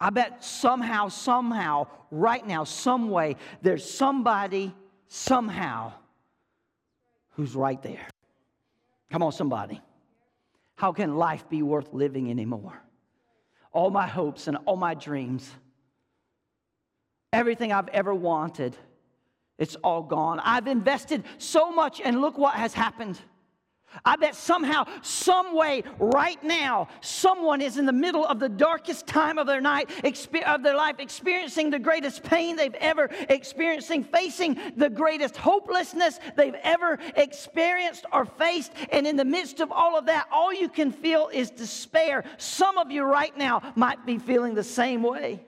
I bet somehow, right now, some way, there's somebody somehow who's right there. Come on, somebody. How can life be worth living anymore? All my hopes and all my dreams, everything I've ever wanted, it's all gone. I've invested so much, and look what has happened. I bet somehow, some way, right now, someone is in the middle of the darkest time of their night, of their life, experiencing the greatest pain they've ever experienced, facing the greatest hopelessness they've ever experienced or faced. And in the midst of all of that, all you can feel is despair. Some of you right now might be feeling the same way.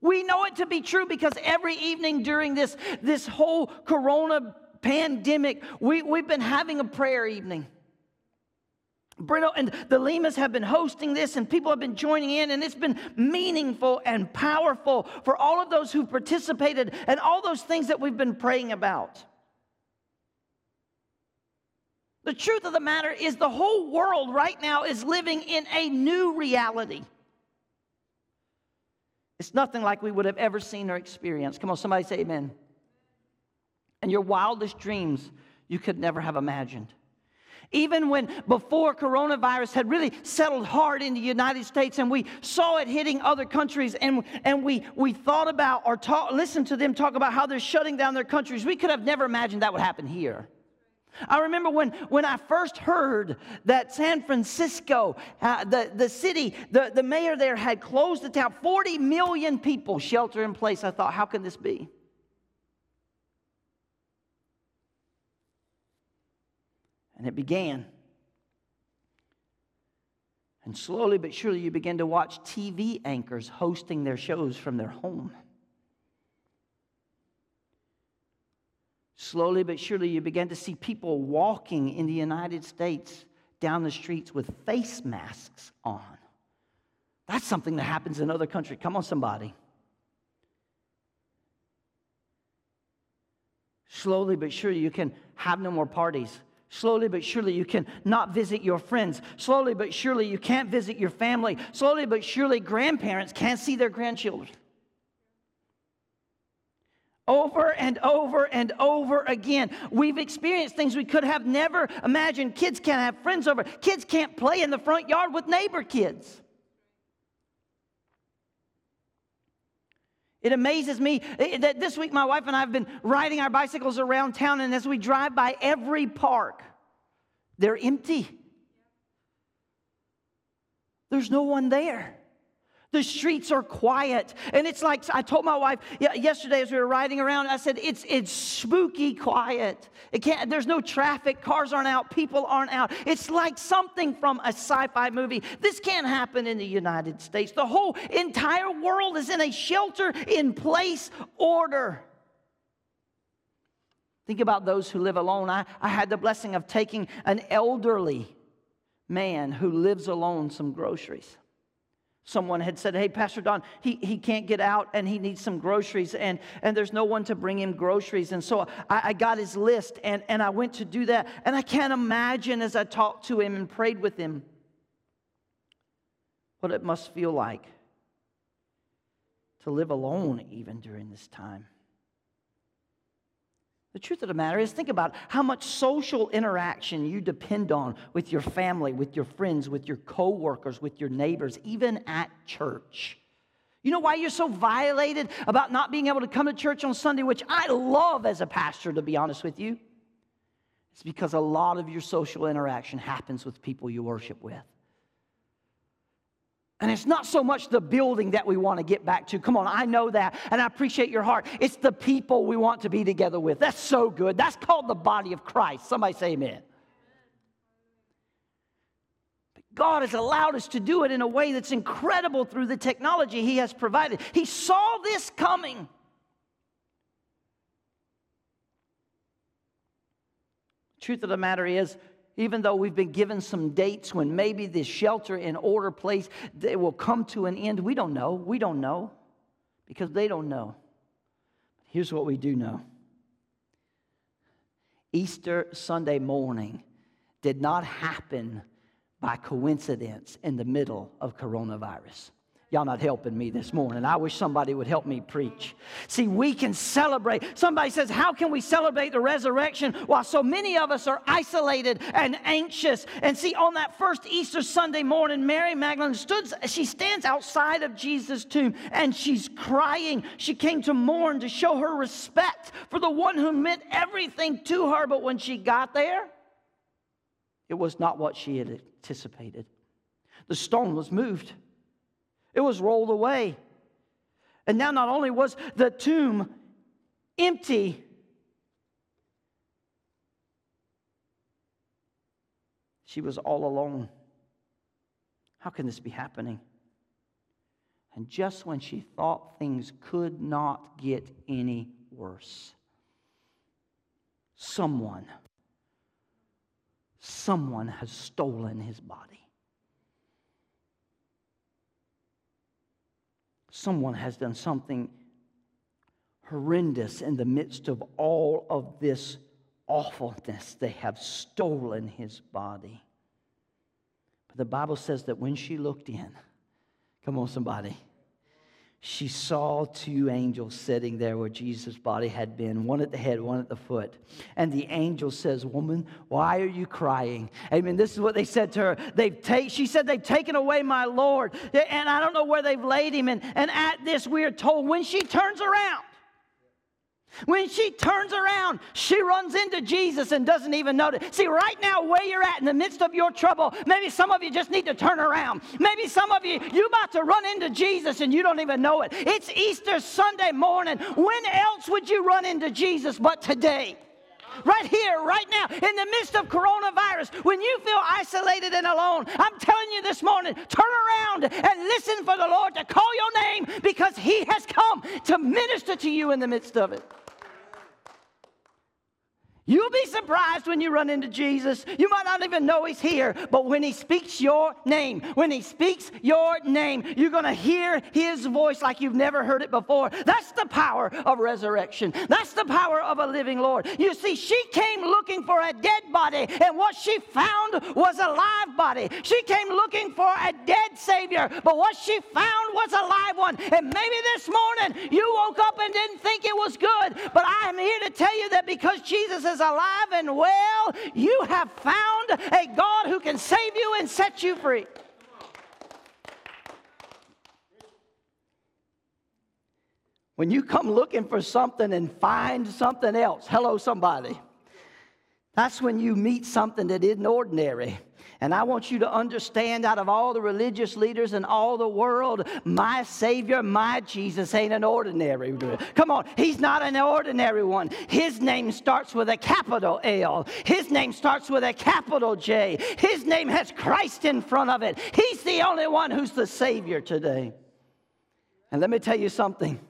We know it to be true because every evening during this whole corona pandemic, we've been having a prayer evening. Brito and the Lemas have been hosting this, and people have been joining in, and it's been meaningful and powerful for all of those who participated and all those things that we've been praying about. The truth of the matter is the whole world right now is living in a new reality. It's nothing like we would have ever seen or experienced. Come on, somebody say amen. And your wildest dreams you could never have imagined. Even when before coronavirus had really settled hard in the United States and we saw it hitting other countries and we thought about or listened to them talk about how they're shutting down their countries, we could have never imagined that would happen here. I remember when I first heard that San Francisco, the city, the mayor there had closed the town. 40 million people shelter in place. I thought, how can this be? And it began. And slowly but surely you begin to watch TV anchors hosting their shows from their home. Slowly but surely you begin to see people walking in the United States down the streets with face masks on. That's something that happens in other countries. Come on, somebody. Slowly but surely you can have no more parties. Slowly but surely you can not visit your friends. Slowly but surely you can't visit your family. Slowly but surely grandparents can't see their grandchildren. Over and over and over again, we've experienced things we could have never imagined. Kids can't have friends over. Kids can't play in the front yard with neighbor kids. It amazes me that this week my wife and I have been riding our bicycles around town, and as we drive by every park, they're empty. There's no one there. The streets are quiet. And it's like I told my wife yesterday as we were riding around, I said, it's spooky quiet. There's no traffic. Cars aren't out. People aren't out. It's like something from a sci-fi movie. This can't happen in the United States. The whole entire world is in a shelter-in-place order. Think about those who live alone. I had the blessing of taking an elderly man who lives alone some groceries. Someone had said, hey, Pastor Don, he can't get out and he needs some groceries and there's no one to bring him groceries. And so I got his list and I went to do that. And I can't imagine as I talked to him and prayed with him what it must feel like to live alone even during this time. The truth of the matter is, think about how much social interaction you depend on with your family, with your friends, with your coworkers, with your neighbors, even at church. You know why you're so violated about not being able to come to church on Sunday, which I love as a pastor, to be honest with you? It's because a lot of your social interaction happens with people you worship with. And it's not so much the building that we want to get back to. Come on, I know that, and I appreciate your heart. It's the people we want to be together with. That's so good. That's called the body of Christ. Somebody say amen. But God has allowed us to do it in a way that's incredible through the technology He has provided. He saw this coming. Truth of the matter is, even though we've been given some dates when maybe this shelter and order place, they will come to an end, we don't know, because they don't know. Here's what we do know. Easter Sunday morning did not happen by coincidence in the middle of coronavirus. Y'all not helping me this morning. I wish somebody would help me preach. See, we can celebrate. Somebody says, how can we celebrate the resurrection while so many of us are isolated and anxious? And see, on that first Easter Sunday morning, Mary Magdalene stands outside of Jesus' tomb, and she's crying. She came to mourn, to show her respect for the one who meant everything to her. But when she got there, it was not what she had anticipated. The stone was moved. It was rolled away. And now not only was the tomb empty, she was all alone. How can this be happening? And just when she thought things could not get any worse, someone has stolen his body. Someone has done something horrendous in the midst of all of this awfulness. They have stolen his body. But the Bible says that when she looked in, come on somebody, she saw two angels sitting there where Jesus' body had been, one at the head, one at the foot. And the angel says, woman, why are you crying? Amen. This is what they said to her. She said, they've taken away my Lord, and I don't know where they've laid him. And at this, we are told, when she turns around, she runs into Jesus and doesn't even notice. See, right now, where you're at in the midst of your trouble, maybe some of you just need to turn around. Maybe some of you, you're about to run into Jesus and you don't even know it. It's Easter Sunday morning. When else would you run into Jesus but today? Right here, right now, in the midst of coronavirus, when you feel isolated and alone, I'm telling you this morning, turn around and listen for the Lord to call your name, because He has come to minister to you in the midst of it. You'll be surprised when you run into Jesus. You might not even know He's here, but when He speaks your name, you're going to hear His voice like you've never heard it before. That's the power of resurrection. That's the power of a living Lord. You see, she came looking for a dead body, and what she found was a live body. She came looking for a dead Savior, but what she found was a live one. And maybe this morning you woke up and didn't think it was good, but I am here to tell you that because Jesus is alive and well, you have found a God who can save you and set you free. When you come looking for something and find something else, hello somebody, that's when you meet something that isn't ordinary. And I want you to understand, out of all the religious leaders in all the world, my Savior, my Jesus, ain't an ordinary one. Come on, He's not an ordinary one. His name starts with a capital L. His name starts with a capital J. His name has Christ in front of it. He's the only one who's the Savior today. And let me tell you something.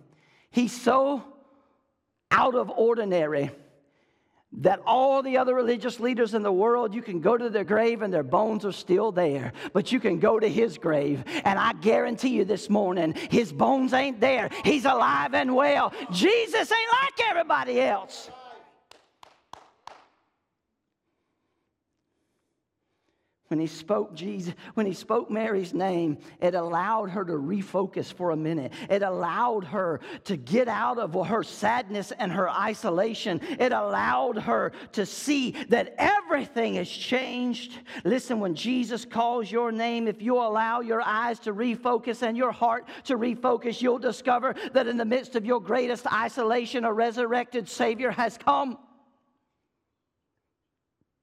He's so out of ordinary that all the other religious leaders in the world, you can go to their grave and their bones are still there. But you can go to His grave, and I guarantee you this morning, His bones ain't there. He's alive and well. Jesus ain't like everybody else. When he spoke Mary's name, it allowed her to refocus for a minute. It allowed her to get out of her sadness and her isolation. It allowed her to see that everything has changed. Listen, when Jesus calls your name, if you allow your eyes to refocus and your heart to refocus, you'll discover that in the midst of your greatest isolation, a resurrected Savior has come.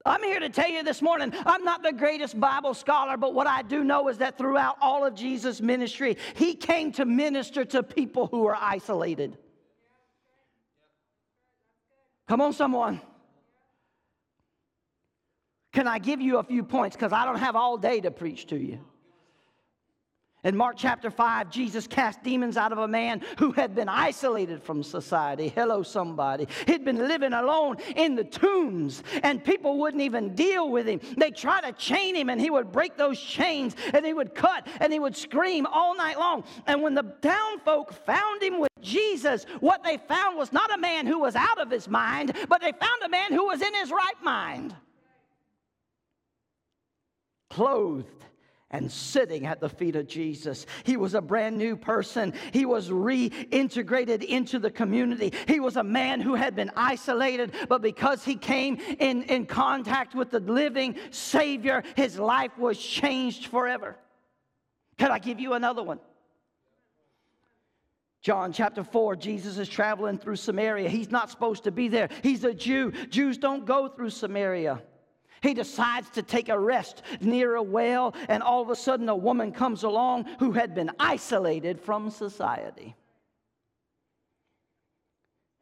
I'm here to tell you this morning, I'm not the greatest Bible scholar, but what I do know is that throughout all of Jesus' ministry, he came to minister to people who are isolated. Come on, someone. Can I give you a few points? Because I don't have all day to preach to you. In Mark chapter 5, Jesus cast demons out of a man who had been isolated from society. Hello, somebody. He'd been living alone in the tombs, and people wouldn't even deal with him. They'd try to chain him, and he would break those chains, and he would cut, and he would scream all night long. And when the town folk found him with Jesus, what they found was not a man who was out of his mind, but they found a man who was in his right mind, clothed and sitting at the feet of Jesus. He was a brand new person. He was reintegrated into the community. He was a man who had been isolated, but because he came in contact with the living Savior, his life was changed forever. Can I give you another one? John chapter 4, Jesus is traveling through Samaria. He's not supposed to be there. He's a Jew. Jews don't go through Samaria. He decides to take a rest near a well, and all of a sudden a woman comes along who had been isolated from society.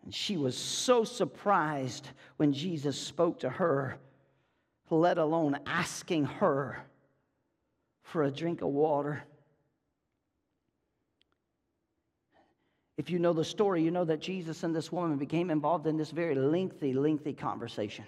And she was so surprised when Jesus spoke to her, let alone asking her for a drink of water. If you know the story, you know that Jesus and this woman became involved in this very lengthy conversation.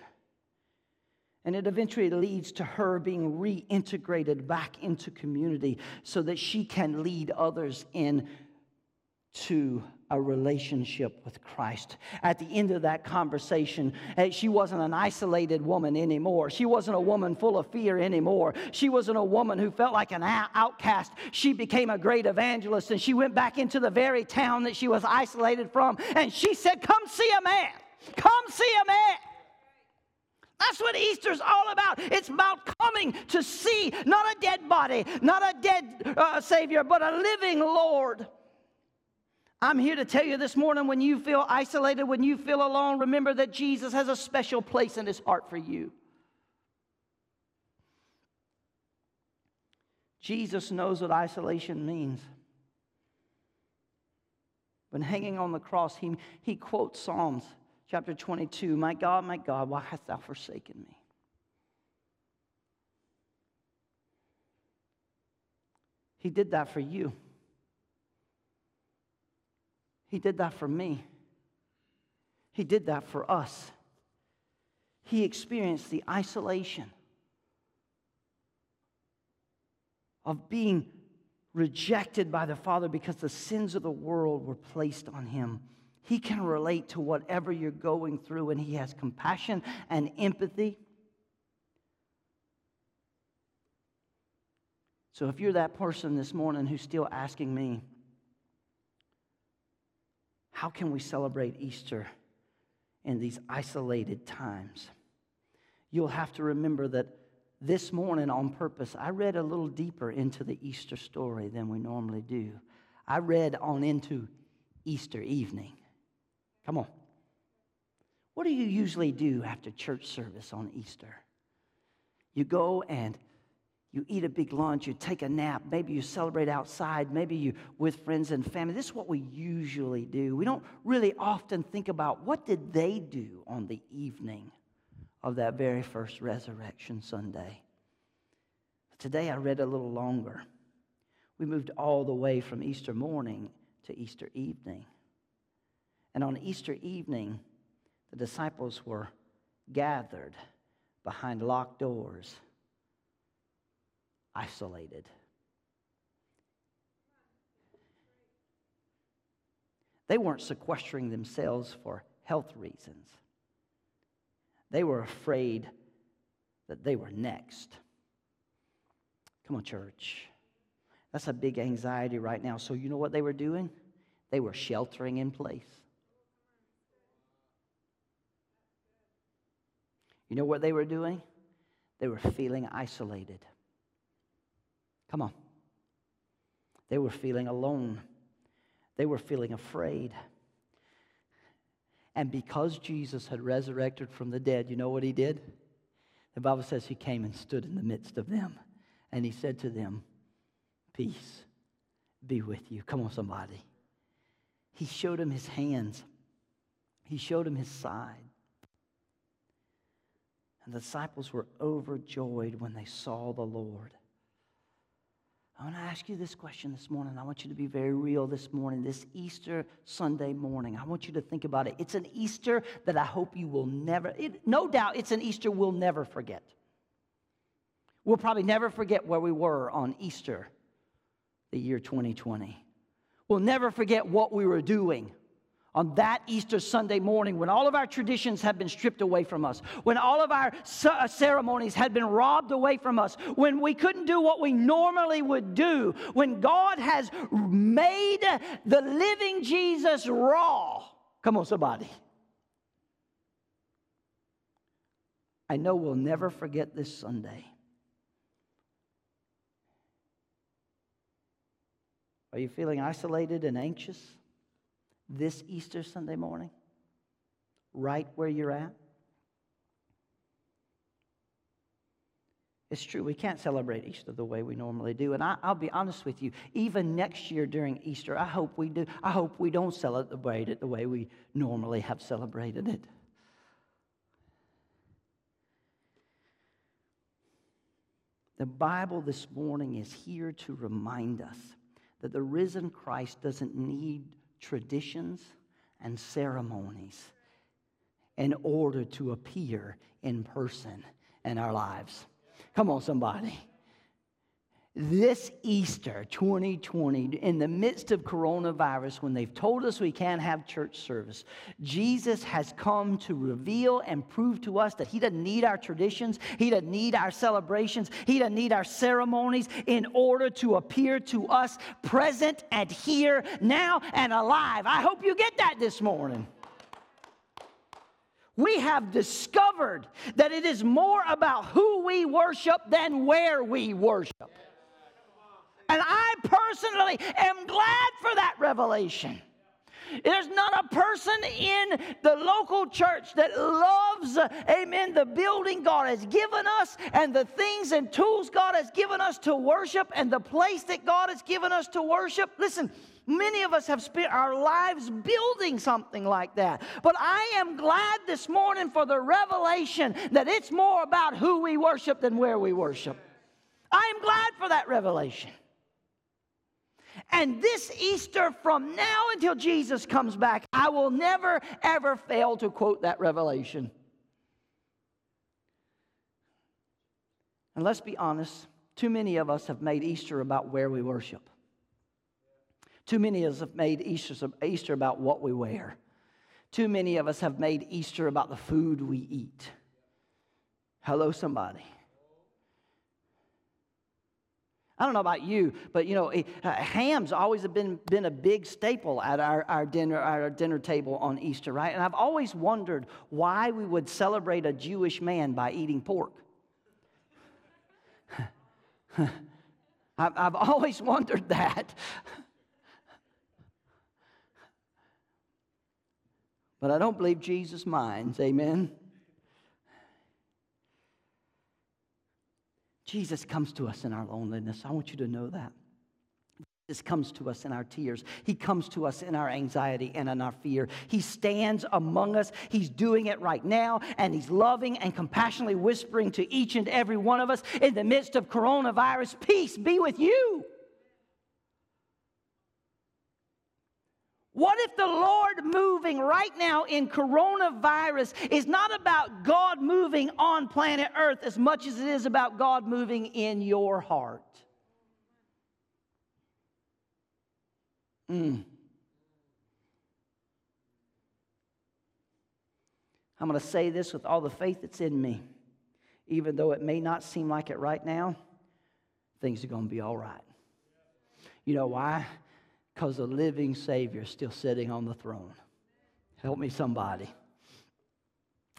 And it eventually leads to her being reintegrated back into community so that she can lead others into a relationship with Christ. At the end of that conversation, she wasn't an isolated woman anymore. She wasn't a woman full of fear anymore. She wasn't a woman who felt like an outcast. She became a great evangelist, and she went back into the very town that she was isolated from, and she said, "Come see a man. Come see a man." That's what Easter's all about. It's about coming to see not a dead body, not a dead Savior, but a living Lord. I'm here to tell you this morning, when you feel isolated, when you feel alone, remember that Jesus has a special place in his heart for you. Jesus knows what isolation means. When hanging on the cross, he quotes Psalms. Chapter 22, my God, why hast thou forsaken me? He did that for you. He did that for me. He did that for us. He experienced the isolation of being rejected by the Father because the sins of the world were placed on him. He can relate to whatever you're going through, and he has compassion and empathy. So if you're that person this morning who's still asking me, how can we celebrate Easter in these isolated times? You'll have to remember that this morning on purpose, I read a little deeper into the Easter story than we normally do. I read on into Easter evening. Come on. What do you usually do after church service on Easter? You go and you eat a big lunch, you take a nap, maybe you celebrate outside, maybe you with friends and family. This is what we usually do. We don't really often think about what did they do on the evening of that very first Resurrection Sunday. Today I read a little longer. We moved all the way from Easter morning to Easter evening. And on Easter evening, the disciples were gathered behind locked doors, isolated. They weren't sequestering themselves for health reasons. They were afraid that they were next. Come on, church. That's a big anxiety right now. So you know what they were doing? They were sheltering in place. You know what they were doing? They were feeling isolated. Come on. They were feeling alone. They were feeling afraid. And because Jesus had resurrected from the dead, you know what he did? The Bible says he came and stood in the midst of them, and he said to them, "Peace be with you." Come on, somebody. He showed him his hands. He showed him his side. And the disciples were overjoyed when they saw the Lord. I want to ask you this question this morning. I want you to be very real this morning, this Easter Sunday morning. I want you to think about it. It's an Easter that I hope you will never, no doubt it's an Easter we'll never forget. We'll probably never forget where we were on Easter, the year 2020. We'll never forget what we were doing on that Easter Sunday morning, when all of our traditions had been stripped away from us, when all of our ceremonies had been robbed away from us, when we couldn't do what we normally would do, when God has made the living Jesus raw. Come on, somebody. I know we'll never forget this Sunday. Are you feeling isolated and anxious this Easter Sunday morning, right where you're at? It's true, we can't celebrate Easter the way we normally do. And I'll be honest with you, even next year during Easter, I hope we do. I hope we don't celebrate it the way we normally have celebrated it. The Bible this morning is here to remind us that the risen Christ doesn't need traditions and ceremonies in order to appear in person in our lives. Come on, somebody. This Easter 2020, in the midst of coronavirus, when they've told us we can't have church service, Jesus has come to reveal and prove to us that he doesn't need our traditions, he doesn't need our celebrations, he doesn't need our ceremonies in order to appear to us present and here, now and alive. I hope you get that this morning. We have discovered that it is more about who we worship than where we worship. And I personally am glad for that revelation. There's not a person in the local church that loves, amen, the building God has given us and the things and tools God has given us to worship and the place that God has given us to worship. Listen, many of us have spent our lives building something like that. But I am glad this morning for the revelation that it's more about who we worship than where we worship. I am glad for that revelation. And this Easter, from now until Jesus comes back, I will never, ever fail to quote that revelation. And let's be honest, too many of us have made Easter about where we worship. Too many of us have made Easter about what we wear. Too many of us have made Easter about the food we eat. Hello, somebody. I don't know about you, but you know, ham's always been a big staple at our dinner table on Easter, right? And I've always wondered why we would celebrate a Jewish man by eating pork. I've always wondered that. But I don't believe Jesus minds, amen? Jesus comes to us in our loneliness. I want you to know that. Jesus comes to us in our tears. He comes to us in our anxiety and in our fear. He stands among us. He's doing it right now, and he's loving and compassionately whispering to each and every one of us in the midst of coronavirus, "Peace be with you." What if the Lord moving right now in coronavirus is not about God moving on planet Earth as much as it is about God moving in your heart? I'm going to say this with all the faith that's in me. Even though it may not seem like it right now, things are going to be all right. You know why? Because the living Savior is still sitting on the throne. Help me, somebody.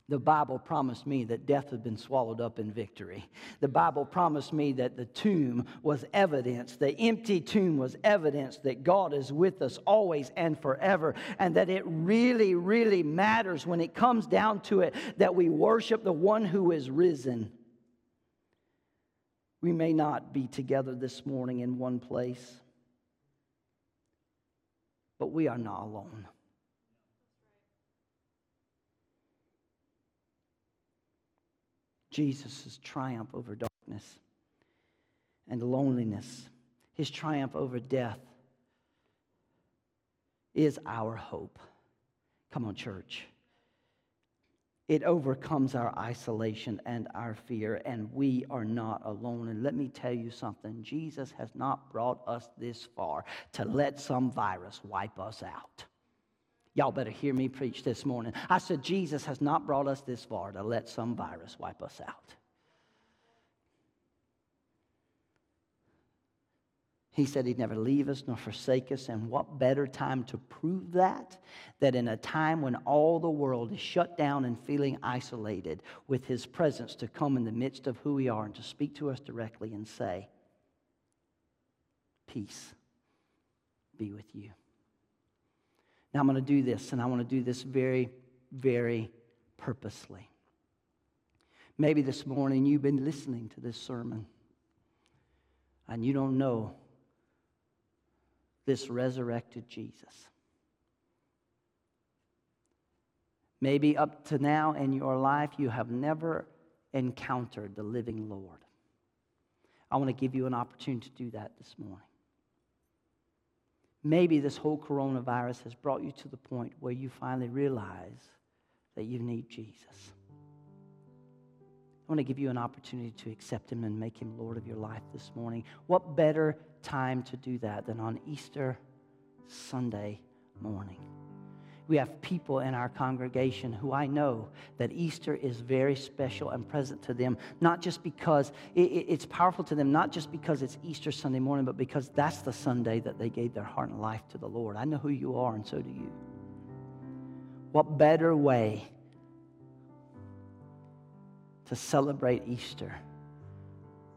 The Bible promised me that death had been swallowed up in victory. The Bible promised me that the tomb was evidence, the empty tomb was evidence that God is with us always and forever, and that it really, really matters when it comes down to it that we worship the one who is risen. We may not be together this morning in one place, but we are not alone. Jesus' triumph over darkness and loneliness, his triumph over death, is our hope. Come on, church. It overcomes our isolation and our fear, and we are not alone. And let me tell you something. Jesus has not brought us this far to let some virus wipe us out. Y'all better hear me preach this morning. I said Jesus has not brought us this far to let some virus wipe us out. He said he'd never leave us nor forsake us. And what better time to prove that than in a time when all the world is shut down and feeling isolated, with his presence to come in the midst of who we are and to speak to us directly and say, peace be with you. Now I'm going to do this, and I want to do this very, very purposely. Maybe this morning you've been listening to this sermon and you don't know this resurrected Jesus. Maybe up to now in your life, you have never encountered the living Lord. I want to give you an opportunity to do that this morning. Maybe this whole coronavirus has brought you to the point where you finally realize that you need Jesus. I want to give you an opportunity to accept him and make him Lord of your life this morning. What better time to do that than on Easter Sunday morning? We have people in our congregation who I know that Easter is very special and present to them, not just because it's powerful to them, not just because it's Easter Sunday morning, but because that's the Sunday that they gave their heart and life to the Lord. I know who you are, and so do you. What better way to celebrate Easter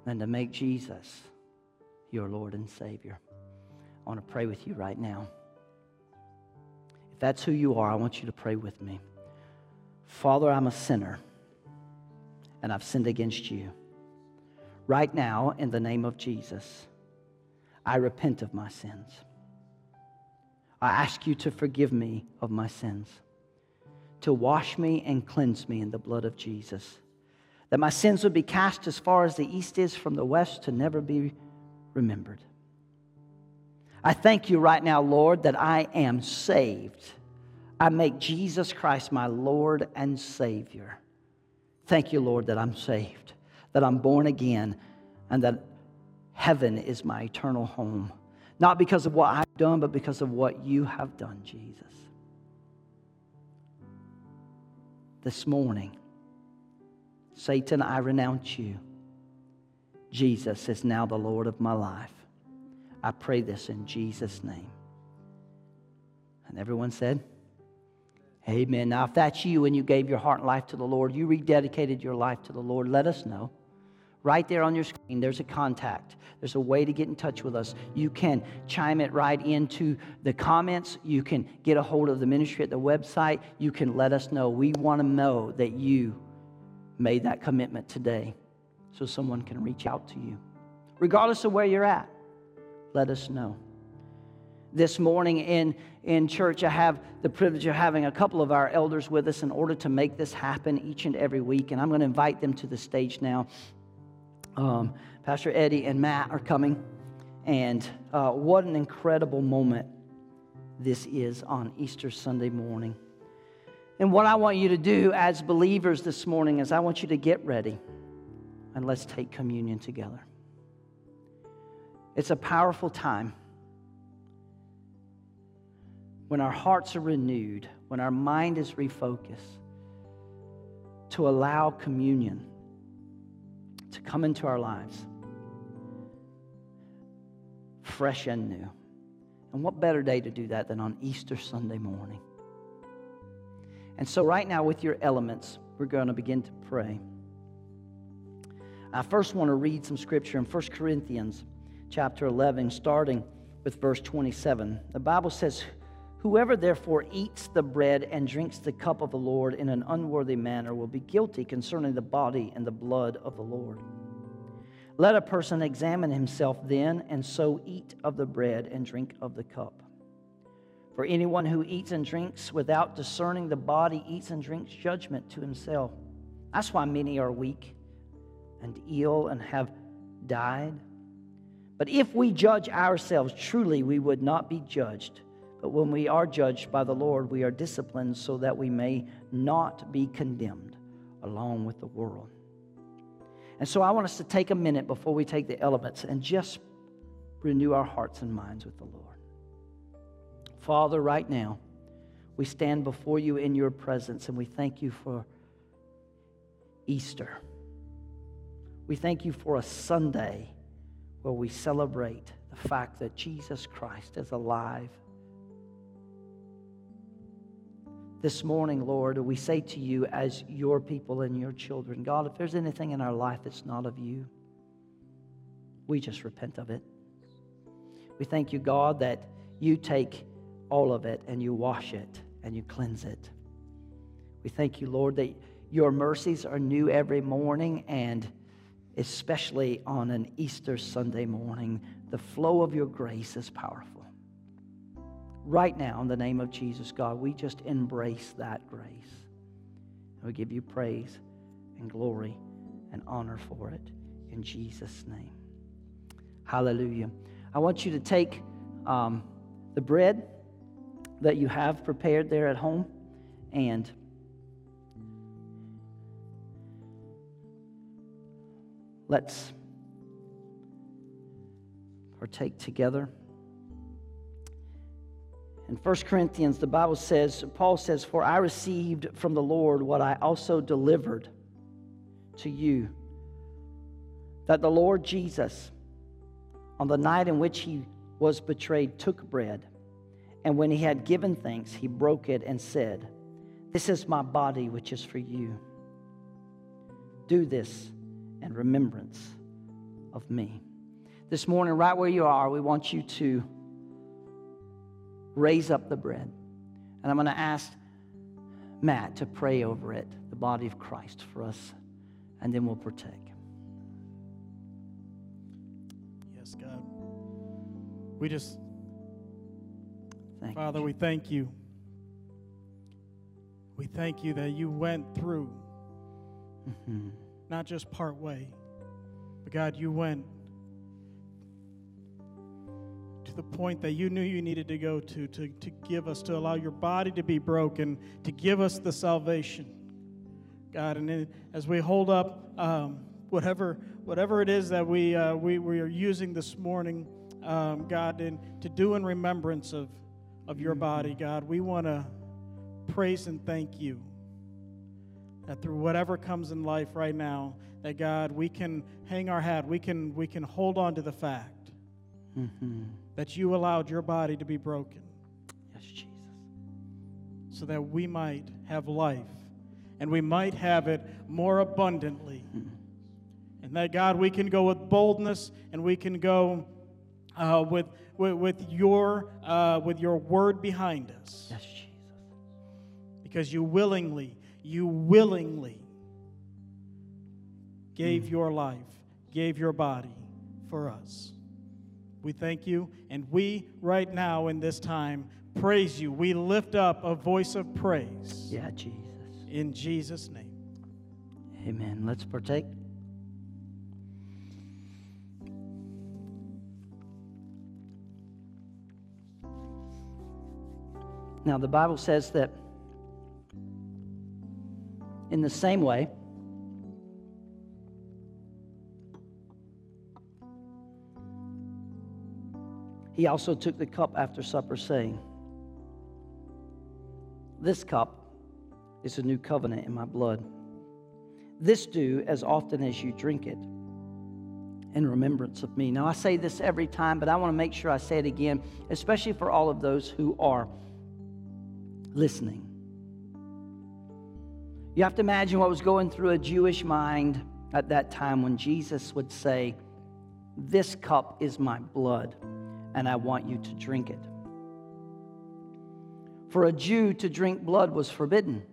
than to make Jesus your Lord and Savior? I want to pray with you right now. If that's who you are, I want you to pray with me. Father, I'm a sinner, and I've sinned against you. Right now, in the name of Jesus, I repent of my sins. I ask you to forgive me of my sins, to wash me and cleanse me in the blood of Jesus, that my sins would be cast as far as the east is from the west, to never be remembered. I thank you right now, Lord, that I am saved. I make Jesus Christ my Lord and Savior. Thank you, Lord, that I'm saved, that I'm born again, and that heaven is my eternal home. Not because of what I've done, but because of what you have done, Jesus. This morning, Satan, I renounce you. Jesus is now the Lord of my life. I pray this in Jesus' name. And everyone said, amen. Now, if that's you and you gave your heart and life to the Lord, you rededicated your life to the Lord, let us know. Right there on your screen, there's a contact. There's a way to get in touch with us. You can chime it right into the comments. You can get a hold of the ministry at the website. You can let us know. We want to know that you made that commitment today, so someone can reach out to you. Regardless of where you're at, let us know. This morning in church, I have the privilege of having a couple of our elders with us in order to make this happen each and every week, and I'm going to invite them to the stage now. Pastor Eddie and Matt are coming, and what an incredible moment this is on Easter Sunday morning. And what I want you to do as believers this morning is I want you to get ready, and let's take communion together. It's a powerful time when our hearts are renewed, when our mind is refocused, to allow communion to come into our lives fresh and new. And what better day to do that than on Easter Sunday morning? And so right now, with your elements, we're going to begin to pray. I first want to read some scripture in 1 Corinthians chapter 11, starting with verse 27. The Bible says, "Whoever therefore eats the bread and drinks the cup of the Lord in an unworthy manner will be guilty concerning the body and the blood of the Lord. Let a person examine himself then, and so eat of the bread and drink of the cup. For anyone who eats and drinks without discerning the body eats and drinks judgment to himself. That's why many are weak and ill and have died. But if we judge ourselves, truly we would not be judged. But when we are judged by the Lord, we are disciplined so that we may not be condemned along with the world. And so I want us to take a minute before we take the elements and just renew our hearts and minds with the Lord. Father, right now, we stand before you in your presence, and we thank you for Easter. We thank you for a Sunday where we celebrate the fact that Jesus Christ is alive. This morning, Lord, we say to you as your people and your children, God, if there's anything in our life that's not of you, we just repent of it. We thank you, God, that you take all of it and you wash it and you cleanse it. We thank you, Lord, that your mercies are new every morning, and especially on an Easter Sunday morning, the flow of your grace is powerful. Right now, in the name of Jesus, God, we just embrace that grace. And we give you praise and glory and honor for it in Jesus' name. Hallelujah. I want you to take the bread that you have prepared there at home, and let's partake together. In 1 Corinthians, the Bible says, Paul says, "For I received from the Lord what I also delivered to you, that the Lord Jesus, on the night in which he was betrayed, took bread, and when he had given thanks, he broke it and said, 'This is my body, which is for you. Do this in remembrance of me.'" This morning, right where you are, we want you to raise up the bread. And I'm going to ask Matt to pray over it, the body of Christ for us, and then we'll partake. Yes, God. We just, Father, we thank you. We thank you that you went through, not just part way, but God, you went to the point that you knew you needed to go to give us, to allow your body to be broken, to give us the salvation, God. And then as we hold up whatever it is that we are using this morning, God, and to do in remembrance of your body, God, we want to praise and thank you that through whatever comes in life right now, that God, we can hang our hat, we can hold on to the fact that you allowed your body to be broken. Yes, Jesus. So that we might have life, and we might have it more abundantly. And that, God, we can go with boldness, and we can go with your word behind us. Yes, Jesus. Because you willingly gave your life, gave your body for us. We thank you, and we, right now in this time, praise you. We lift up a voice of praise. Yeah, Jesus. In Jesus' name. Amen. Let's partake. Now, the Bible says that in the same way, he also took the cup after supper, saying, "This cup is a new covenant in my blood. This do as often as you drink it in remembrance of me." Now, I say this every time, but I want to make sure I say it again, especially for all of those who are listening. You have to imagine what was going through a Jewish mind at that time when Jesus would say, "This cup is my blood, and I want you to drink it." For a Jew to drink blood was forbidden.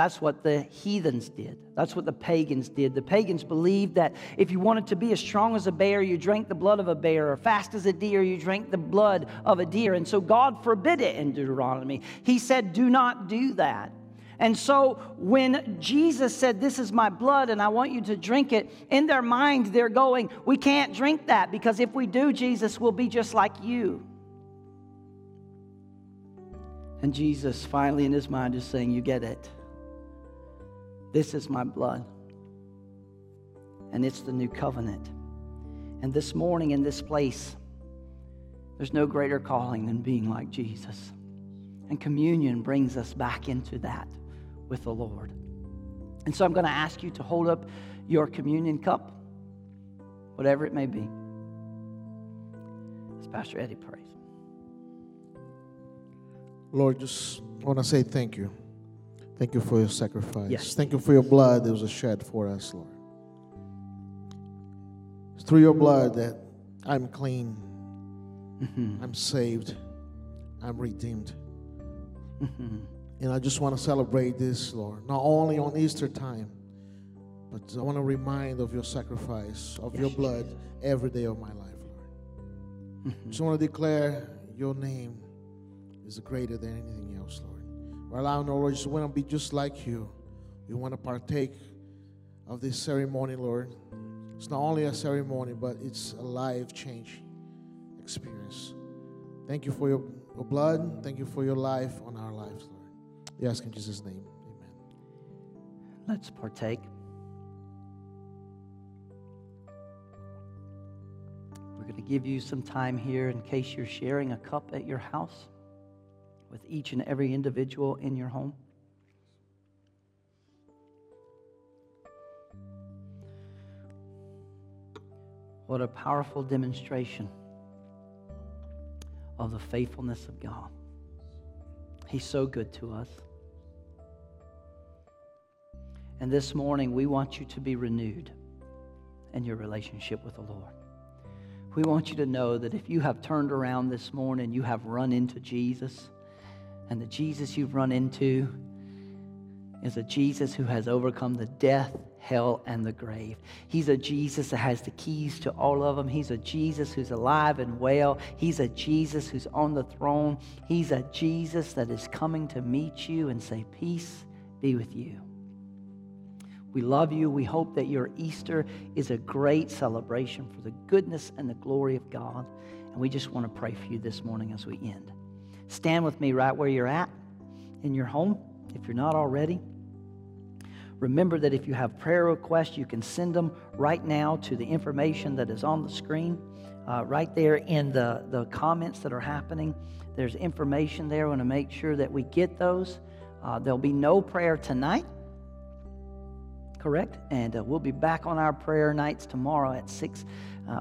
That's what the heathens did. That's what the pagans did. The pagans believed that if you wanted to be as strong as a bear, you drank the blood of a bear, or fast as a deer, you drank the blood of a deer. And so God forbid it in Deuteronomy. He said, do not do that. And so when Jesus said, this is my blood and I want you to drink it, in their mind, they're going, we can't drink that because if we do, Jesus will be just like you. And Jesus finally in his mind is saying, you get it. This is my blood. And it's the new covenant. And this morning in this place, there's no greater calling than being like Jesus. And communion brings us back into that with the Lord. And so I'm going to ask you to hold up your communion cup, whatever it may be, as Pastor Eddie prays. Lord, just want to say thank you. Thank you for your sacrifice. Yes. Thank you for your blood that was shed for us, Lord. It's through your blood that I'm clean, mm-hmm. I'm saved, I'm redeemed. Mm-hmm. And I just want to celebrate this, Lord, not only on Easter time, but I want to remind of your sacrifice, of your blood every day of my life, Lord. Mm-hmm. Just want to declare your name is greater than anything else, Lord. We're allowing, Lord, just want to be just like you. We want to partake of this ceremony, Lord. It's not only a ceremony, but it's a life-changing experience. Thank you for your blood. Thank you for your life on our lives, Lord. We ask in Jesus' name. Amen. Let's partake. We're going to give you some time here in case you're sharing a cup at your house with each and every individual in your home. What a powerful demonstration of the faithfulness of God. He's so good to us. And this morning, we want you to be renewed in your relationship with the Lord. We want you to know that if you have turned around this morning, you have run into Jesus, and the Jesus you've run into is a Jesus who has overcome the death, hell, and the grave. He's a Jesus that has the keys to all of them. He's a Jesus who's alive and well. He's a Jesus who's on the throne. He's a Jesus that is coming to meet you and say, peace be with you. We love you. We hope that your Easter is a great celebration for the goodness and the glory of God. And we just want to pray for you this morning as we end. Stand with me right where you're at in your home, if you're not already. Remember that if you have prayer requests, you can send them right now to the information that is on the screen. Right there in the comments that are happening, there's information there. I want to make sure that we get those. There'll be no prayer tonight, correct? And we'll be back on our prayer nights tomorrow at 6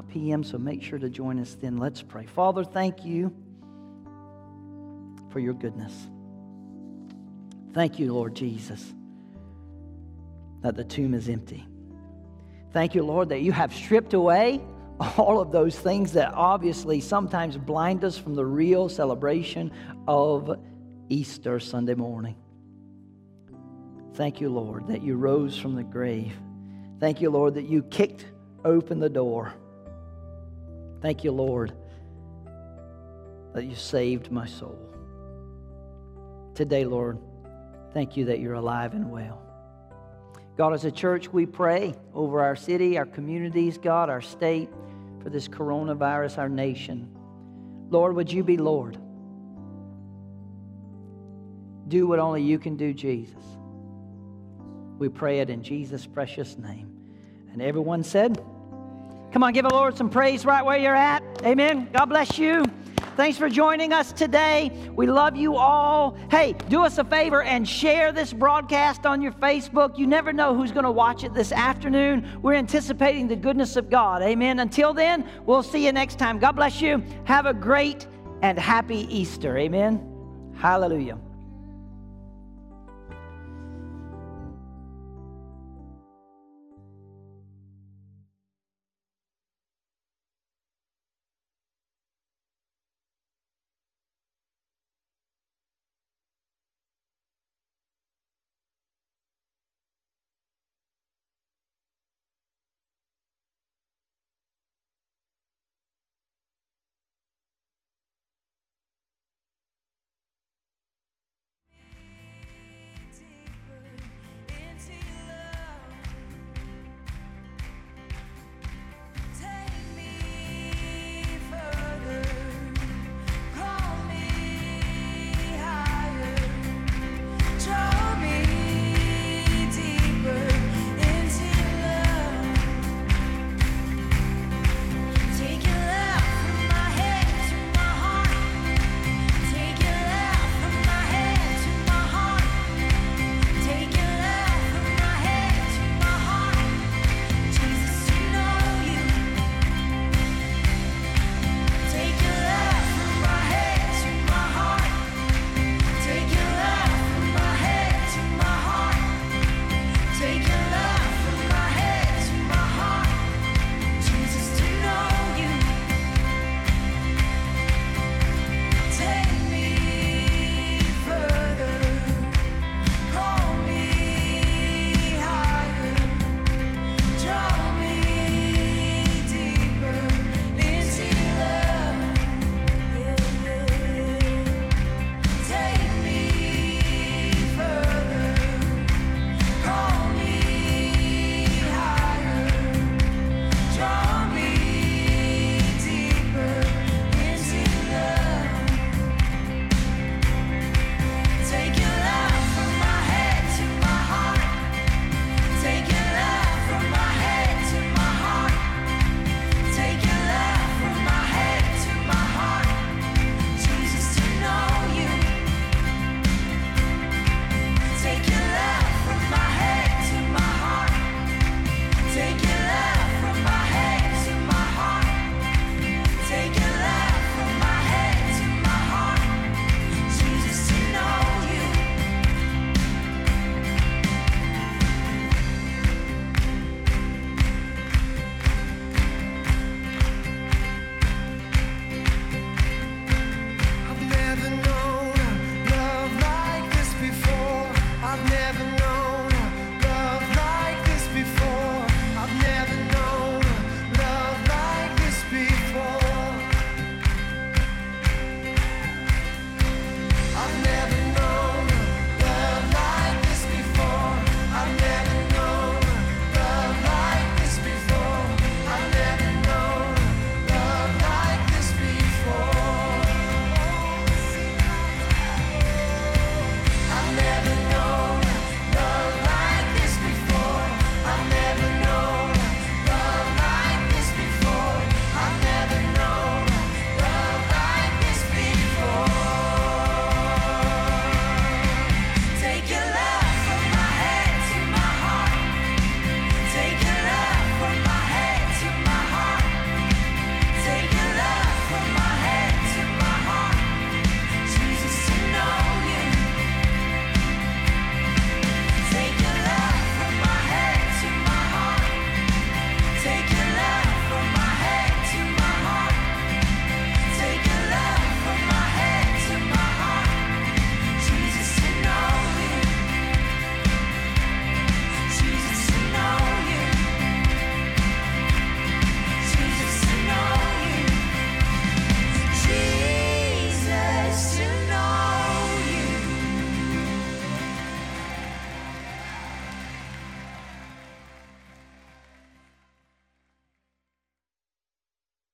p.m., so make sure to join us then. Let's pray. Father, thank you for your goodness. Thank you, Lord Jesus, that the tomb is empty. Thank you, Lord, that you have stripped away all of those things that obviously sometimes blind us from the real celebration of Easter Sunday morning. Thank you, Lord, that you rose from the grave. Thank you, Lord, that you kicked open the door. Thank you, Lord, that you saved my soul. Today, Lord, thank you that you're alive and well. God, as a church, we pray over our city, our communities, God, our state, for this coronavirus, our nation. Lord, would you be Lord? Do what only you can do, Jesus. We pray it in Jesus' precious name. And everyone said, come on, give the Lord some praise right where you're at. Amen. God bless you. Thanks for joining us today. We love you all. Hey, do us a favor and share this broadcast on your Facebook. You never know who's going to watch it this afternoon. We're anticipating the goodness of God. Amen. Until then, we'll see you next time. God bless you. Have a great and happy Easter. Amen. Hallelujah.